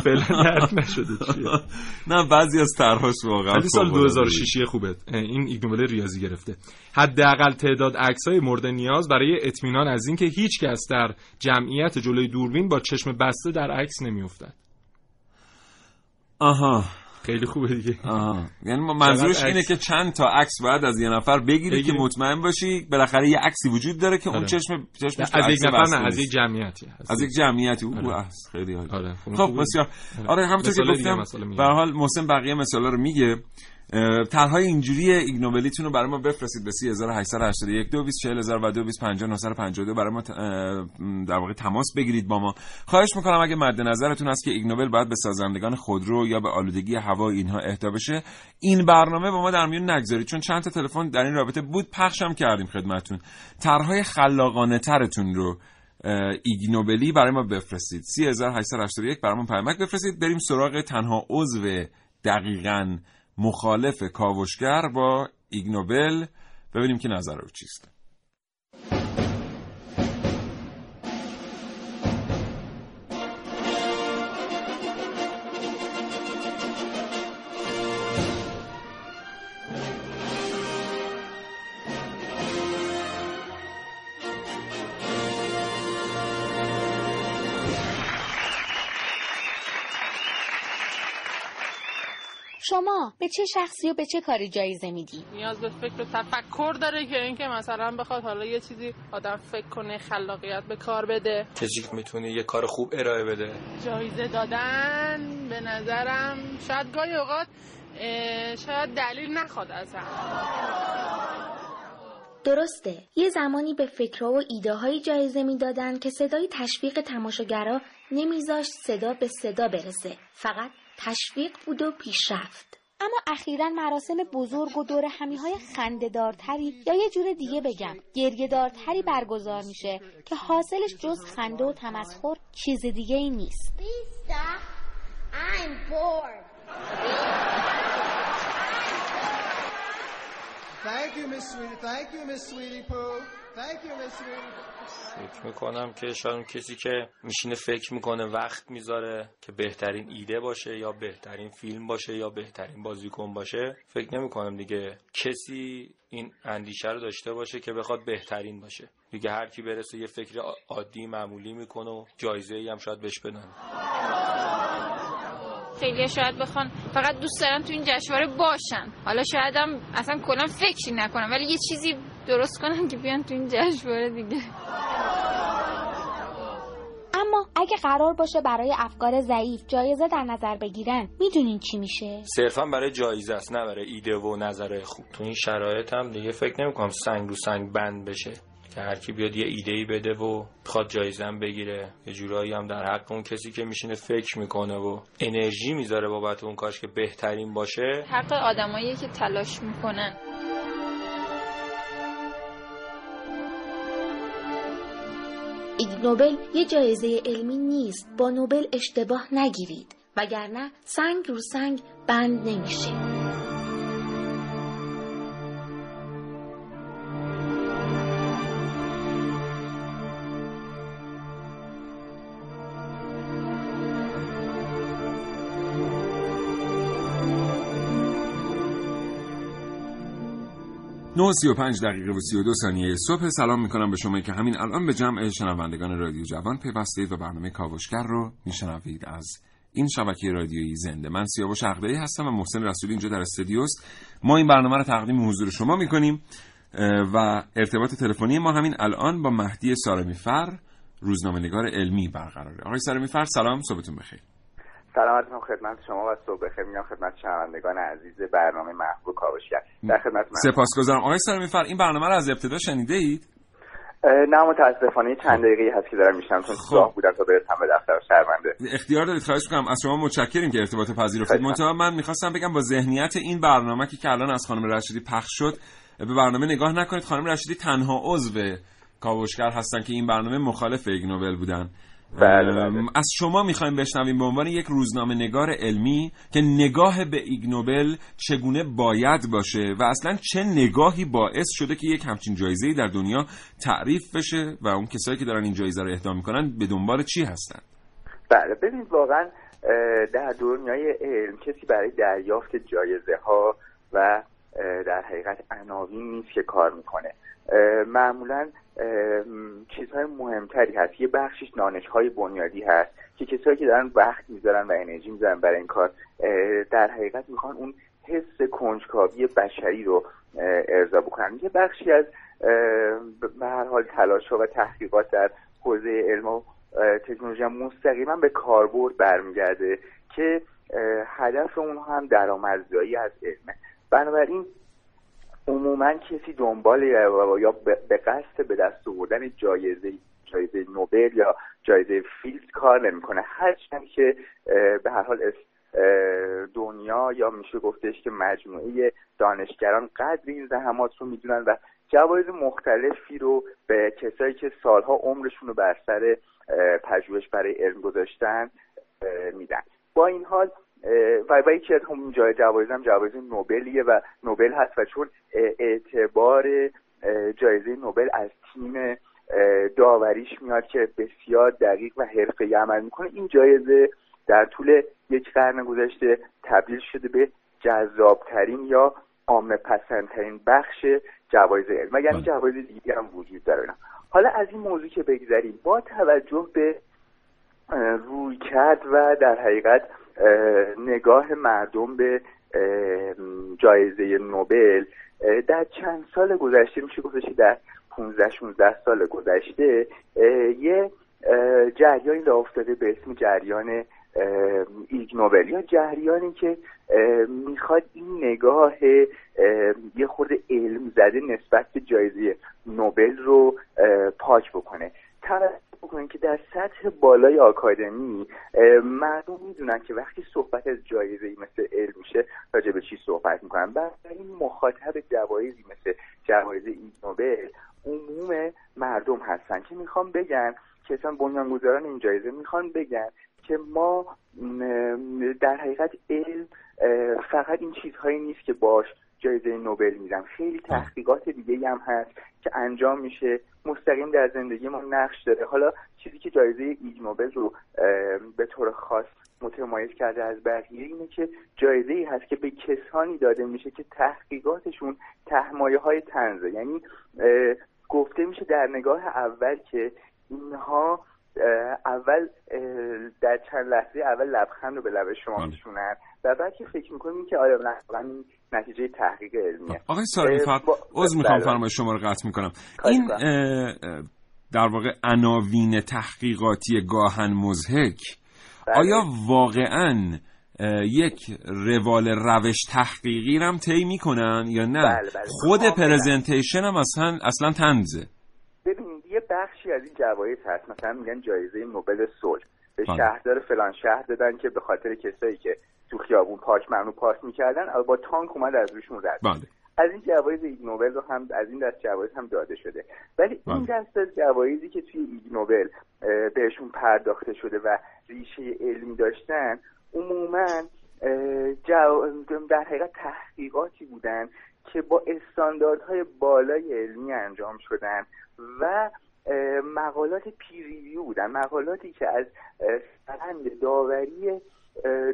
فعلا درک نشده چیه. نه بعضی از طرح‌هاش واقعا. سال 2006 خوبه. این ایگنوبل ریاضی گرفته. حداقل تعداد عکس‌های مورد نیاز برای اطمینان از اینکه هیچ کس در جمعیت جلوی دوربین با چشم بسته در عکس نمی‌افتد. آها خیلی خوبه دیگه. یعنی منظورش اینه که چند تا عکس باید از یه نفر بگیری که مطمئن باشی بالاخره یه عکسی وجود داره که اون چشمش از یک نفر نه از یک جمعیتی هست. از یک جمعیتی او است. خیلی عالی. خب بسیار آره همونطور که گفتم به هر حال محسن بقیه مثالا رو میگه. طرح‌های اینجوری ایگنوبلیتون رو برای ما بفرستید به 3881 224000 و 225952 برای ما در واقع تماس بگیرید با ما. خواهش می‌کنم اگه مد نظرتون هست که ایگنوبل باید به سازندگان خودرو یا به آلودگی هوا اینها اهدا بشه، این برنامه با ما در میون نگذارید، چون چند تا تلفن در این رابطه بود پخشم کردیم خدمتتون. طرح‌های خلاقانه‌ترتون رو ایگنوبلی برای ما بفرستید. 3881 برای ما پیامک بفرستید. بریم سراغ تنها عضو دقیقاً مخالف کاوشگر با ایگنوبل ببینیم که نظر او چیست. شما به چه شخصی و به چه کاری جایزه میدی؟ نیاز به فکر و تفکر داره که اینکه مثلا بخواد حالا یه چیزی آدم فکر کنه، خلاقیت به کار بده، چجوری میتونه یه کار خوب ارائه بده. جایزه دادن به نظرم شاید گاهی اوقات شاید دلیل نخواد اصلا. درسته، یه زمانی به فکرها و ایده های جایزه میدادن که صدای تشویق تماشاگرها نمیذاشت صدا به صدا برسه، فقط تشویق بود و پیشرفت. اما اخیراً مراسم بزرگ و دور همیهای خنده‌دارتری یا یه جور دیگه بگم گریه‌دارتری برگزار میشه که حاصلش جز خنده و تمسخر چیز دیگه ای نیست. فکر میکنم که شاید کسی که میشینه فکر میکنه وقت میذاره که بهترین ایده باشه یا بهترین فیلم باشه یا بهترین بازیکن باشه، فکر نمیکنم دیگه کسی این اندیشه رو داشته باشه که بخواد بهترین باشه دیگه. هر کی برسه یه فکر عادی معمولی میکنه و جایزه ای هم شاید بهش بدن. خیلی شاید بخوان فقط دوست دارن تو این جشنواره باشن، حالا شاید هم اصلا کلا فکری نکنن ولی یه چیزی درست کنن که بیان تو این جشنواره دیگه. اما اگه قرار باشه برای افکار ضعیف جایزه در نظر بگیرن، میدونین چی میشه؟ صرفا برای جایزه است، نه برای ایده و نظر خوب. تو این شرایط هم دیگه فکر نمی‌کنم سنگ رو سنگ بند بشه که هر کی بیاد یه ایده‌ای بده و بخواد جایزه هم بگیره. یه جورایی هم در حق اون کسی که میشینه فکر میکنه و انرژی میذاره بابت اون کارش که بهترین باشه، حق آدمایی که تلاش میکنن. نوبل یه جایزه علمی نیست، با نوبل اشتباه نگیرید وگرنه سنگ رو سنگ بند نمیشه. 9:35:32 صبح. سلام میکنم به شما که همین الان به جمع شنوندگان رادیو جوان پیوستید و برنامه کاوشگر رو میشنوید از این شبکه رادیویی زنده. من سیاوش خردی هستم و محسن رسولی اینجا در استودیوست. ما این برنامه رو تقدیم حضور شما میکنیم و ارتباط تلفنی ما همین الان با مهدی سارمیفر، روزنامه‌نگار علمی برقراره. آقای سارمیفر سلام، صبحتون بخیر. سلام عرض می‌کنم خدمت شما و صبح بخیر میگم خدمت شنوندگان عزیز برنامه محبوب کاوشگر. در خدمت شما. سپاسگزارم. آقای سارمیفر این برنامه رو از ابتدا شنیدید؟ نه متاسفانه چند دقیقه‌ای هست که دارم میشم چون صبح بودم تا برسم به دفتر. شرمنده. اختیار دارید. خواهش می‌کنم. از شما متشکریم که ارتباط پذیرفتید. منتها من می‌خواستم بگم با ذهنیت این برنامه که الان از خانم رشیدی پخش شد به برنامه نگاه نکنید. خانم رشیدی تنها عضو کاوشگر هستن که این برنامه مخالف ایگنوبل بودن. بله. از شما میخوایم بشنویم به عنوان یک روزنامه نگار علمی که نگاه به ایگنوبل چگونه باید باشه و اصلا چه نگاهی باعث شده که یک همچین جایزه‌ای در دنیا تعریف بشه و اون کسایی که دارن این جایزه رو اهدا میکنن به دنبال چی هستن؟ بله ببینید واقعا در دنیای علم کسی برای دریافت جایزه ها و در حقیقت عناوین نیست که کار میکنه، معمولاً چیزهای مهمتری هست. یه بخشش دانش‌های بنیادی هست که کسایی که دارن وقت میذارن و انرژی میذارن برای این کار در حقیقت میخوان اون حس کنجکاوی بشری رو ارضا بکنن. یه بخشی از به هر حال تلاش‌ها و تحقیقات در حوزه علم و تکنولوژی مستقیما به کاربرد برمیگرده که هدف اونها هم درآمدزایی از علمه. بنابراین عموما کسی دنبال یا به قصد به دست آوردن جایزه نوبل یا جایزه فیلد کار نمی‌کنه، هرچند که به هر حال دنیا یا میشه گفتش که مجموعه دانشگران قدر این زحمات رو میدونن و جوایز مختلفی رو به کسایی که سالها عمرشون رو بر سر پژوهش برای علم گذاشتن میدن. با این حال و یکی از همون جوایز هم جوایز نوبلیه و نوبل هست و چون اعتبار جایزه نوبل از تیم داوریش میاد که بسیار دقیق و حرفه‌ای عمل میکنه، این جایزه در طول یک قرن گذشته تبدیل شده به جذابترین یا عامه‌پسندترین بخش جوایز علم و یعنی جوایز دیگه هم وجود داره. حالا از این موضوع که بگذاریم، با توجه به رویکرد و در حقیقت نگاه مردم به جایزه نوبل در چند سال گذشته، میشه گفتش در 15-16 سال گذشته یه جریانی راه افتاده به اسم جریان ایگنوبل یا جریانی که میخواد این نگاه یه خورده علم زده نسبت به جایزه نوبل رو پاک بکنه. بکنن که در سطح بالای آکادمی مردم میدونن که وقتی صحبت از جایزه‌ای مثل علم میشه راجع به چی صحبت میکنن. برای این مخاطب جوایزی مثل جوایز ایگنوبل عموم مردم هستن که میخوان بگن که اصلا بنیانگذاران این جایزه میخوان بگن که ما در حقیقت علم فقط این چیزهایی نیست که باش جایزه نوبل میدن، خیلی تحقیقات دیگه هم هست که انجام میشه مستقیم در زندگی ما نقش داره. حالا چیزی که جایزه ایگنوبل رو به طور خاص متمایز کرده از بقیه اینه که جایزه ای هست که به کسانی داده میشه که تحقیقاتشون تحمایه های طنزه، یعنی گفته میشه در نگاه اول که اینها اول در چند لحظه اول لبخند رو به لب شما میشونن و بعد که فکر میکنیم که آیا این نتیجه تحقیق علمیه. آقای سارمیفر عذر میخوام فرمای شما رو قطع میکنم. این در واقع عناوین تحقیقاتی گاهن مضحک آیا واقعاً یک روال روش تحقیقی رو هم طی میکنن یا نه؟ خود پرزنتیشن هم اصلا طنزه. یه بخشی از این جوایز هست، مثلا میگن جایزه نوبل صلح به شهردار فلان شهر دادن که به خاطر کسایی که تو خیابون پارک ممنوع پارک میکردن اما با تانک اومد از روشون رد. از این جوایز ایگنوبل رو هم از این دست جوایز هم داده شده، ولی این دست از جوایزی که توی ایگنوبل بهشون پرداخته شده و ریشه علمی داشتن عموما در حقیقت تحقیقاتی بودن که با استانداردهای بالای علمی انجام شدن و مقالات پیریویو بودن، مقالاتی که از فرهنگ داوری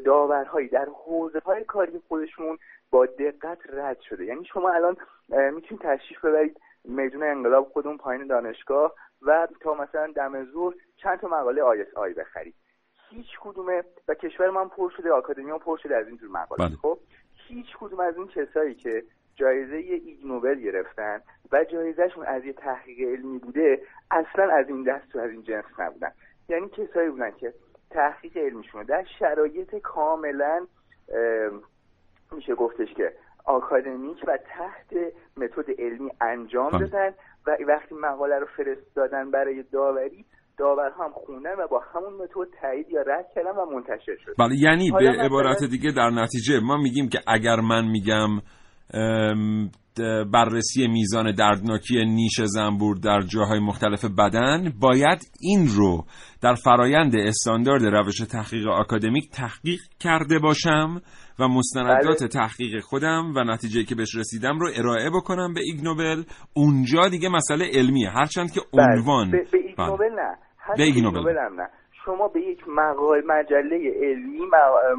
داورهایی در حوزه‌های کاری خودشون با دقت رد شده. یعنی شما الان میتونید تشریف ببرید میدون انقلاب خودمون پایین دانشگاه و تا مثلا دم ظهر چند تا مقاله ISI بخرید، هیچ کدومه و کشور من پر شده، آکادمی هم پر شده از اینجور مقاله. خب هیچ کدوم از این کسایی که جایزه ایگنوبل گرفتن و جایزهشون از یه تحقیق علمی بوده اصلا از این دست و از این جنس نبودن. یعنی کسایی بودن که تحقیق علمیشون در شرایط کاملا میشه گفتش که آکادمیک و تحت متد علمی انجام دادن و وقتی مقاله رو فرستادن برای داوری، داورها هم خوندن و با همون متد تایید یا رد کردن و منتشر شد. بله، یعنی به عبارت دیگه در نتیجه ما میگیم که اگر من میگم بررسی میزان دردناکی نیش زنبور در جاهای مختلف بدن، باید این رو در فرایند استاندارد روش تحقیق آکادمیک تحقیق کرده باشم و مستندات تحقیق خودم و نتیجه‌ای که بهش رسیدم رو ارائه بکنم به ایگنوبل. اونجا دیگه مسئله علمیه، هرچند که عنوان به ایگنوبل نه، به ایگنوبل هم نه. شما به یک مقاله مجله علمی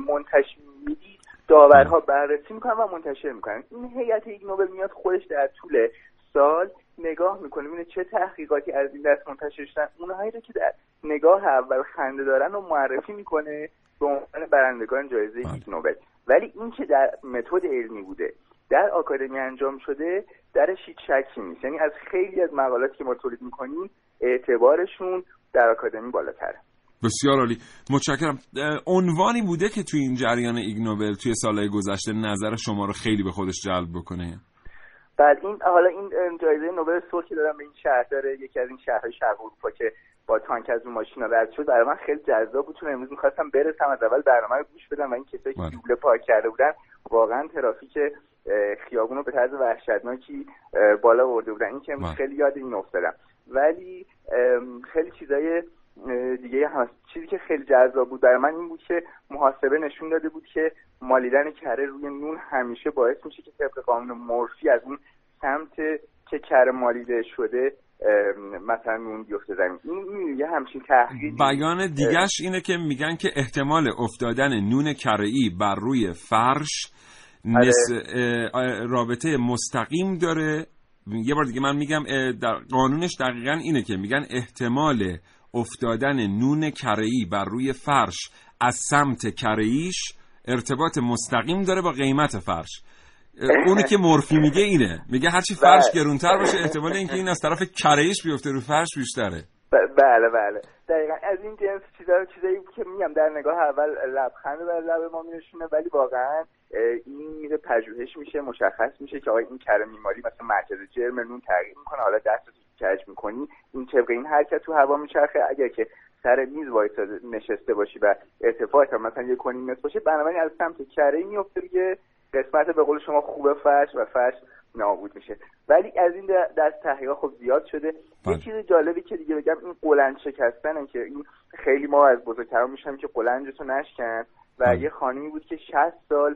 منتشر میدید، داورها بررسی میکنن و منتشر میکنن. این هیئت ایگنوبل میاد خودش در طول سال نگاه میکنه، میبینه چه تحقیقاتی از این دست منتشر شدن، اونهایی رو که در نگاه اول خنده دارن و معرفی میکنه به عنوان برندگان جایزه ایگنوبل. ولی این که در متد علمی بوده، در آکادمی انجام شده، درش هیچ شکی نیست. یعنی از خیلی از مقالاتی که ما تولید میکنیم اعتبارشون در آکادمی بالاتره. بسیار عالی، متشکرم. عنوانی بوده که توی این جریان ایگنوبل توی سالهای گذشته نظر شما رو خیلی به خودش جلب بکنه؟ بعد این حالا این جایزه نوبل سر که دارم به این شهر داره، یکی از این شهرهای شرق اروپا که با تانک از اون ماشینا رد شد، برای من خیلی جذاب بود. چون امروز می‌خواستم برسم از اول برنامه رو گوش بدم و این کسایی که دوبله پارک کرده بودن واقعا ترافیک خیابون رو به طرز وحشتناکی بالا برده بودن. این که خیلی یاد این افتادم. ولی خیلی چیزای دیگه هم چیزی که خیلی جذاب بود برای من این بود که محاسبه نشون داده بود که مالیدن کره روی نون همیشه باعث میشه که طبق قانون مورفی از اون سمت که کره مالیده شده مثلا نون بیفته زمین. این یه همچین تحقیق. بیان دیگه‌اش اینه که میگن که احتمال افتادن نون کره‌ای بر روی فرش رابطه مستقیم داره. یه بار دیگه من میگم در قانونش دقیقاً اینه که میگن احتمال افتادن نون کره‌ای بر روی فرش از سمت کره‌ایش ارتباط مستقیم داره با قیمت فرش. اونی که مورفی میگه اینه، میگه هرچی فرش گرونتر باشه احتمال اینکه این از طرف کره‌ایش بیفته رو فرش بیشتره. بله بله دقیقاً از این جنس چیزایی که میگم در نگاه اول لبخند بر لب ما می‌نشونه، ولی واقعاً این میره پژوهش میشه، مشخص میشه که آقا این کره میماری مثلا مرکز جرم نون تغییر میکنه. حالا دستت کج میکنی، این طبق این حرکت تو هوا میچرخه. اگر که سر میز وایساده نشسته باشی و ارتفاعت مثلا 1.5 متر باشه، بنابراین از سمت کره میفته دیگه، قسمت به قول شما خوبه فرش و فرش نابود میشه. ولی از این دست تحقیقات خب زیاد شده. یه چیز جالبی که دیگه بگم این قلنج شکستنه که این خیلی ما از بزرگترا میشم که قلنجتو نشکن و یه خانمی بود که 60 سال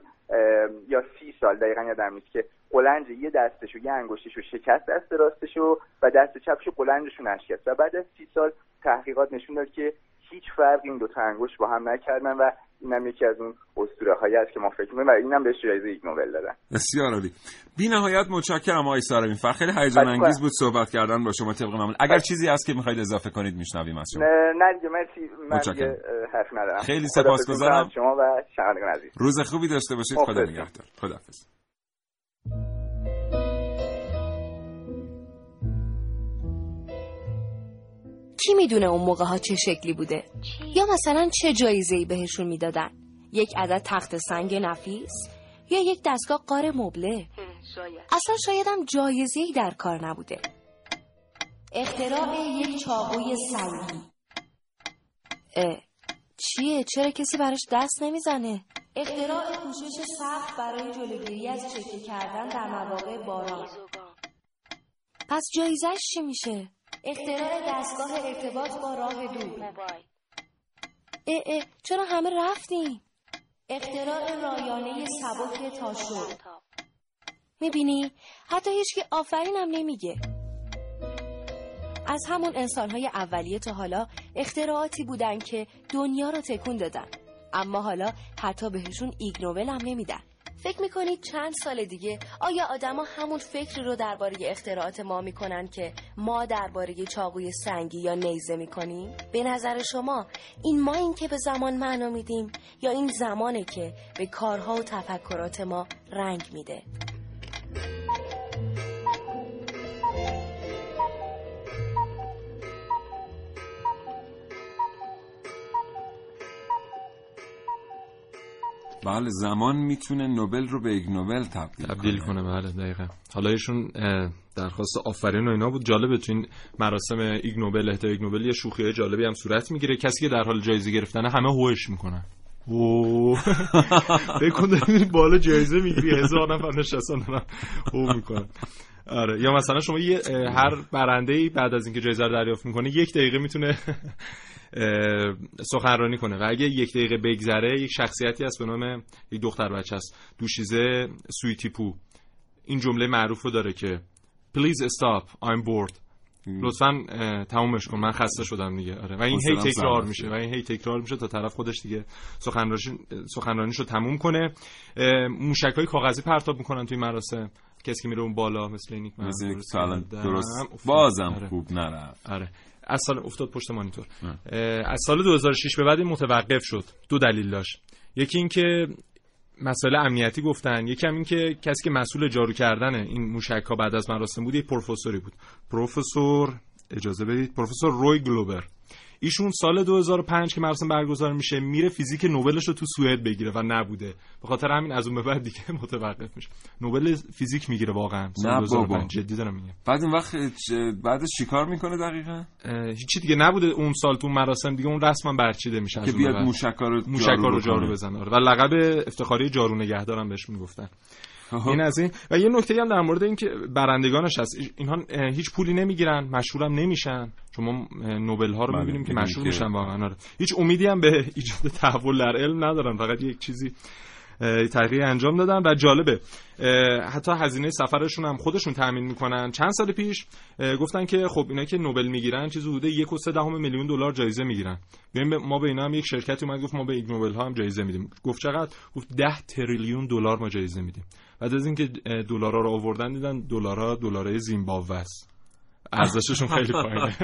یا 30 سال دقیقاً یادم نیست که قلنج یه دستشو یه انگشتشو شکست، دست راستشو و دست چپشو قلنجشو نشکست و بعد از 30 سال تحقیقات نشون داد که هیچ فرقی این دو تا انگشت با هم نکردن و اینم یکی از اون اسطوره‌هایی است که ما فکر می‌کنیم و اینم بهش جایزه ایگنوبل دادن. بسیار عالی. بی‌نهایت متشکرم آقای سارمیفر، خیلی هیجان انگیز بود صحبت کردن با شما طبق معمول. اگر چیزی هست که می‌خواید اضافه کنید می‌شنویم از شما. نه دیگه مرسی، من حرف ندارم. خیلی سپاسگزارم شما و شنوندگان عزیز. روز خوبی داشته باشید. خدا نگهدار. خداحافظ. کی میدونه اون موقع ها چه شکلی بوده؟ یا مثلا چه جایزه‌ای بهشون میدادن؟ یک عدد تخت سنگ نفیس یا یک دستگاه قاره مبله؟ اصلا شایدم جایزه‌ای در کار نبوده. اختراع یک چاقوی سنگی. چیه؟ چرا کسی براش دست نمیزنه؟ اختراع پوشش سقف برای جلوگیری از چکه کردن در مواقع باران. پس جایزه‌اش چی میشه؟ اختراع دستگاه ارتباط با راه دور. چرا همه رفتیم؟ اختراع رایانه سبک تاشور. میبینی حتی هیچ که آفرین هم نمیگه. از همون انسانهای اولیه تا حالا اختراعاتی بودن که دنیا رو تکون دادن، اما حالا حتی بهشون ایگنوبل هم نمیدن. فکر میکنید چند سال دیگه آیا آدما همون فکری رو درباره اختراعات ما میکنن که ما درباره چاقوی سنگی یا نیزه میکنیم؟ به نظر شما این ما این که به زمان معنا میدیم یا این زمانه که به کارها و تفکرات ما رنگ میده؟ بله، زمان میتونه نوبل رو به ایگنوبل تبدیل کنه. بله دقیقاً. حالا ایشون درخواست آفرین و اینا بود. جالبه تو این مراسم ایگنوبل، اهدای ایگنوبل، یه شوخیای جالبی هم صورت میگیره. کسی که در حال جایزه گرفتنه همه هوش میکنن. اوه بکن دارین بالا جایزه میگیری، هزار نفر نشستن دارن هو میکنن. آره، یا مثلا شما یه هر برنده‌ای بعد از اینکه جایزه رو دریافت میکنه یک دقیقه میتونه سخنرانی کنه و اگه یک دقیقه بگذره یک شخصیتی هست به نام یک دختر بچه هست دوشیزه سویتیپو، این جمله معروف رو داره که Please stop, I'm bored. لطفاً تمومش کن، من خسته شدم دیگه. آره، و این هی تکرار میشه و این هی تکرار میشه تا طرف خودش دیگه سخنرانیشو تموم کنه. موشک‌های کاغذی پرتاب میکنن توی مراسم، کسی که میره اون بالا مثل اینیک درست بازم خوب نرفت. آره، از سال افتاد پشت مانیتور. از سال 2006 به بعد متوقف شد. دو دلیل داشت. یکی این که مسائل امنیتی گفتن، یکی هم این که کسی که مسئول جارو کردن این موشک‌ها بعد از مراسم بود یک پروفسوری بود. پروفسور، اجازه بدید، پروفسور روی گلوبر. ایشون سال 2005 که مراسم برگزار میشه میره فیزیک نوبلش رو تو سوئد بگیره و نبوده. به خاطر همین از اون به بعد دیگه متوقف میشه. نوبل فیزیک میگیره واقعا سال 2005، جدی دارم میگم. بعد اون وقت بعدش چیکار میکنه دقیقاً؟ هیچی دیگه نبوده اون سال تو مراسم دیگه، اون رسما برچیده میشه که بیاد موشک‌ها رو جارو بزنه و لقب افتخاری جارو نگهدارم بهش میگفتن. این از این. و یه نکته هم در مورد این که برندگانش هست، اینها هیچ پولی نمیگیرن، مشهورم نمیشن. شما نوبل ها رو میبینیم که مشهور میشن واقعا. هیچ امیدی هم به ایجاد تحول در علم ندارن، فقط یک چیزی تحقیق انجام دادن. و جالبه حتی هزینه سفرشون هم خودشون تامین میکنن. چند سال پیش گفتن که خب اینا که نوبل میگیرن چیزی حدود 1.3 میلیون دلار جایزه میگیرن، ما به اینا هم یک شرکتی اومد گفت ما به ایگ نوبل ها هم جایزه میدیم. گفت چقدر؟ گفت 10 تریلیون دلار ما جایزه میدیم. بعد از اینکه دلارها رو آوردن دیدن دلارها دلارای زیمبابوه است، ارزششون خیلی پایینه.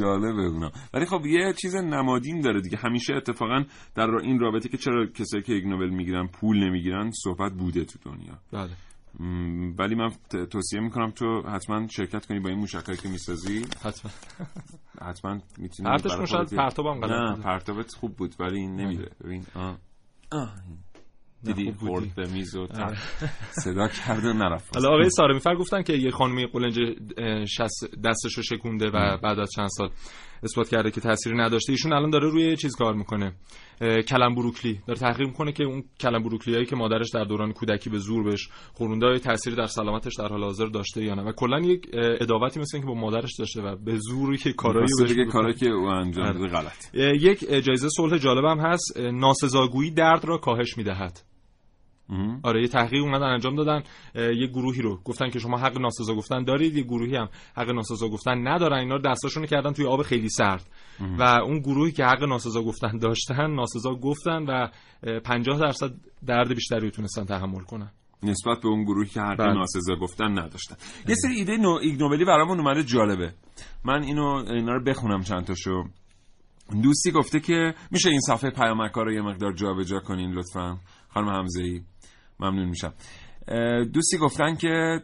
جالبه اونا. ولی خب یه چیز نمادین داره دیگه. همیشه اتفاقا در این رابطه که چرا کسایی که ایگ نوبل میگیرن پول نمیگیرن صحبت بوده تو دنیا. بله. ولی من توصیه میکنم تو حتما شرکت کنی با این موشکایی که میسازی. حتما میتونی. پرتش مشال پرتابم غلط. نه پرتابت خوب بود ولی این نمیره. ببین دیدی خورد به میز و صدا کرده نرفت. حالا آقای سارمیفر گفتن که یه خانمی قولنج دستشو شکونده و بعد از چند سال اثبات کرده که تأثیری نداشته. ایشون الان داره روی چیز کار میکنه، کلم بروکلی داره تحقیق میکنه که اون کلم بروکلیایی که مادرش در دوران کودکی به زور بهش خورونده تأثیری در سلامتش در حال حاضر داشته یا نه. و کلا یک اداوتی مثل اینکه با مادرش داشته و به زوری که کارایی بهش کاری که او انجام داده غلط. یک جایزه صلح جالبم هست، ناسزاگویی درد را کاهش میدهد. آره، یه تحقیق اومدن انجام دادن، یه گروهی رو گفتن که شما حق ناسزا گفتن دارید، یه گروهی هم حق ناسزا گفتن ندارن. اینا دستاشونو کردن توی آب خیلی سرد و اون گروهی که حق ناسزا گفتن داشتن ناسزا گفتن و 50% درد بیشتری تونستن تحمل کنن نسبت به اون گروهی که حق ناسزا گفتن نداشتن. یه سری ایده ایگنوبلی برامون اومده جالبه. من اینا رو بخونم چند تاشو. دوستی گفته که میشه این صفحه پیامک‌ها رو یه مقدار جابجا کنین لطفاً، خانم حمزه‌ای ممنون میشم. دوستی گفتن که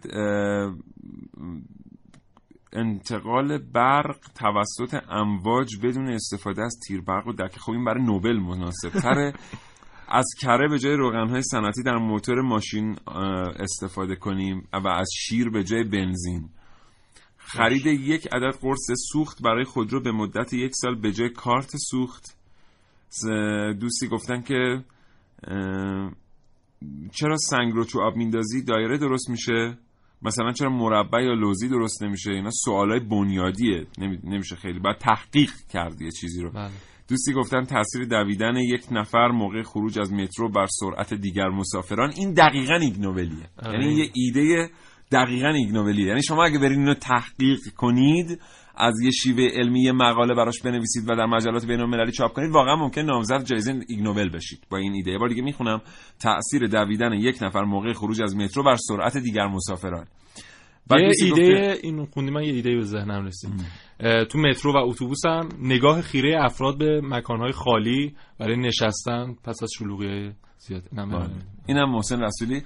انتقال برق توسط امواج بدون استفاده از تیر برق و دکه، خب این برای نوبل مناسب‌تره. از کره به جای روغن‌های صنعتی در موتور ماشین استفاده کنیم و از شیر به جای بنزین. خرید یک عدد قرص سوخت برای خودرو به مدت 1 سال به جای کارت سوخت. دوستی گفتن که چرا سنگ رو تو آب میندازی دایره درست میشه، مثلا چرا مربع یا لوزی درست نمیشه. اینا سوالای بنیادیه، نمیشه خیلی باید تحقیق کرد یه چیزی رو. بله. دوستی گفتن تاثیر دویدن یک نفر موقع خروج از مترو بر سرعت دیگر مسافران. این دقیقاً ایگنوبلیه، یعنی یه ایده دقیقاً ایگنوبلیه. یعنی شما اگه برید اینو تحقیق کنید از یه شیوه علمی مقاله براش بنویسید و در مجلات بین‌المللی چاپ کنید، واقعا ممکن نامزد جایزه ایگنوبل بشید با این ایده. یه بار دیگه میخونم: تأثیر دویدن یک نفر موقع خروج از مترو بر سرعت دیگر مسافران. یه ایده اینو خوندی، من یه ایده به ذهنم رسید. تو مترو و اتوبوس هم نگاه خیره افراد به مکان‌های خالی برای نشستن پس از شلوغی زیاد. اینم محسن رسولی: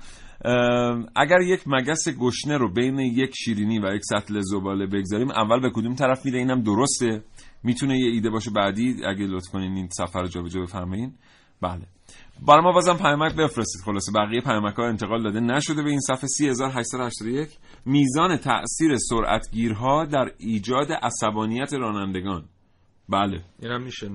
اگر یک مگس گشنه رو بین یک شیرینی و یک سطل زباله بگذاریم، اول به کدوم طرف میره؟ اینم درسته، میتونه یه ایده باشه بعدی اگه لطف کنین این سفر رو جابجا بفرمایین. بله، برای ما بازم پیامک بفرستید. خلاصه بقیه پیامک‌ها انتقال داده نشده به این صفحه 3881. میزان تأثیر سرعتگیرها در ایجاد عصبانیت رانندگان. بله،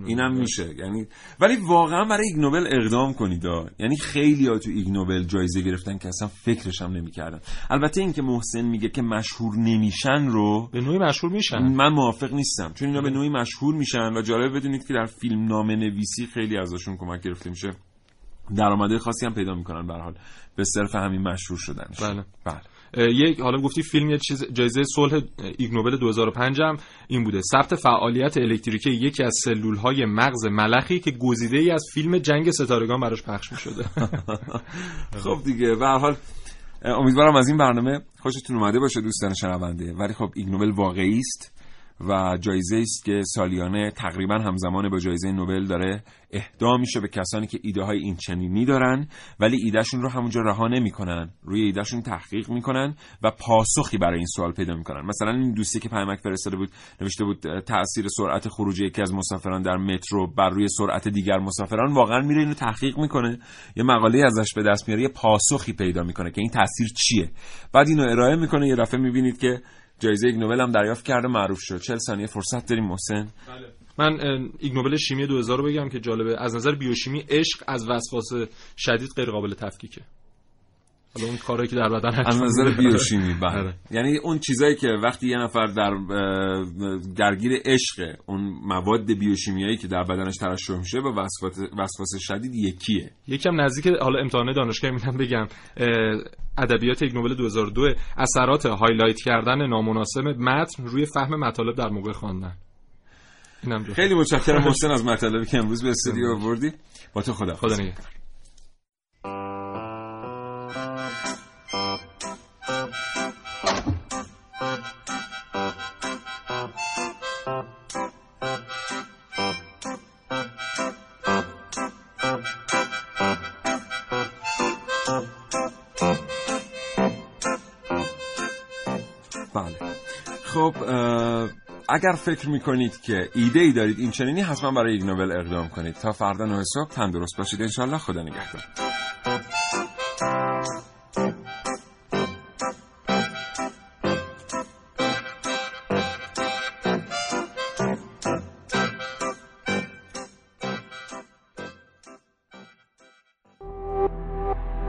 اینم میشه. یعنی ولی واقعا برای ایگنوبل اقدام کنید. یعنی خیلی‌ها تو ایگنوبل جایزه گرفتن که اصلا فکرش هم نمی‌کردن. البته این که محسن میگه که مشهور نمیشن رو به نوعی مشهور میشن، من موافق نیستم، چون اینا به نوعی مشهور میشن و جالب بدونید که در فیلمنامه‌نویسی خیلی ازشون کمک گرفته میشه، درآمد خاصی هم پیدا می‌کنن به هر حال به صرف همین مشهور شدنش. بله. یک حالا گفتی فیلم، یه چیز جایزه صلح ایگنوبل 2005 هم این بوده: ثبت فعالیت الکتریکی یکی از سلول‌های مغز ملخی که گزیده‌ای از فیلم جنگ ستارگان براش پخش می‌شده. خب دیگه به هر حال امیدوارم از این برنامه خوشتون اومده باشه دوستان شنونده. ولی خب ایگنوبل واقعی است و جایزه‌ای است که سالیانه تقریبا همزمان با جایزه نوبل داره اهدا میشه به کسانی که ایده‌های این چنینی دارن ولی ایدهشون رو همونجا رها نمی‌کنن، روی ایدهشون تحقیق می‌کنن و پاسخی برای این سوال پیدا می‌کنن. مثلا این دوستی که پیامک فرستاده بود نوشته بود تأثیر سرعت خروج یکی از مسافران در مترو بر روی سرعت دیگر مسافران، واقعا میره اینو تحقیق می‌کنه، یه مقاله ازش به دست میاره، یه پاسخی پیدا می‌کنه که این تأثیر چیه، بعد اینو ارائه می‌کنه. یه دفعه می‌بینید که جایزه ایگنوبل هم دریافت کرده، معروف شد. 40 ثانیه فرصت داریم محسن. بله. من ایگنوبل شیمی 2000 رو بگم که جالبه. از نظر بیوشیمی عشق از وسواس شدید غیر قابل تفکیکه. حالا اون کارهایی که در بدن از نظر بیوشیمی بله، یعنی اون چیزایی که وقتی یه نفر درگیر عشق، اون مواد بیوشیمیایی که در بدنش ترشح میشه با وسواس شدید یکیه. یکم نزدیک حالا امتحانات دانشگاهی میتونم بگم ادبیات ایگنوبل 2002: اثرات هایلایت کردن نامناسب متن روی فهم مطالب در موقع خواندن. خیلی متشکرم محسن از مطالبی که امروز به استودیو آوردی. با تو خدا نگهدار. اگر فکر میکنید که ایده ای دارید این چنینی، حتما برای ایگنوبل اقدام کنید. تا فردا 9 صبح تندرست باشید انشالله. خدا نگهدار.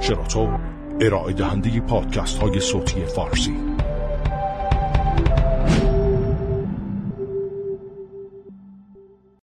شنوتو ارائه دهنده پادکست های صوتی فارسی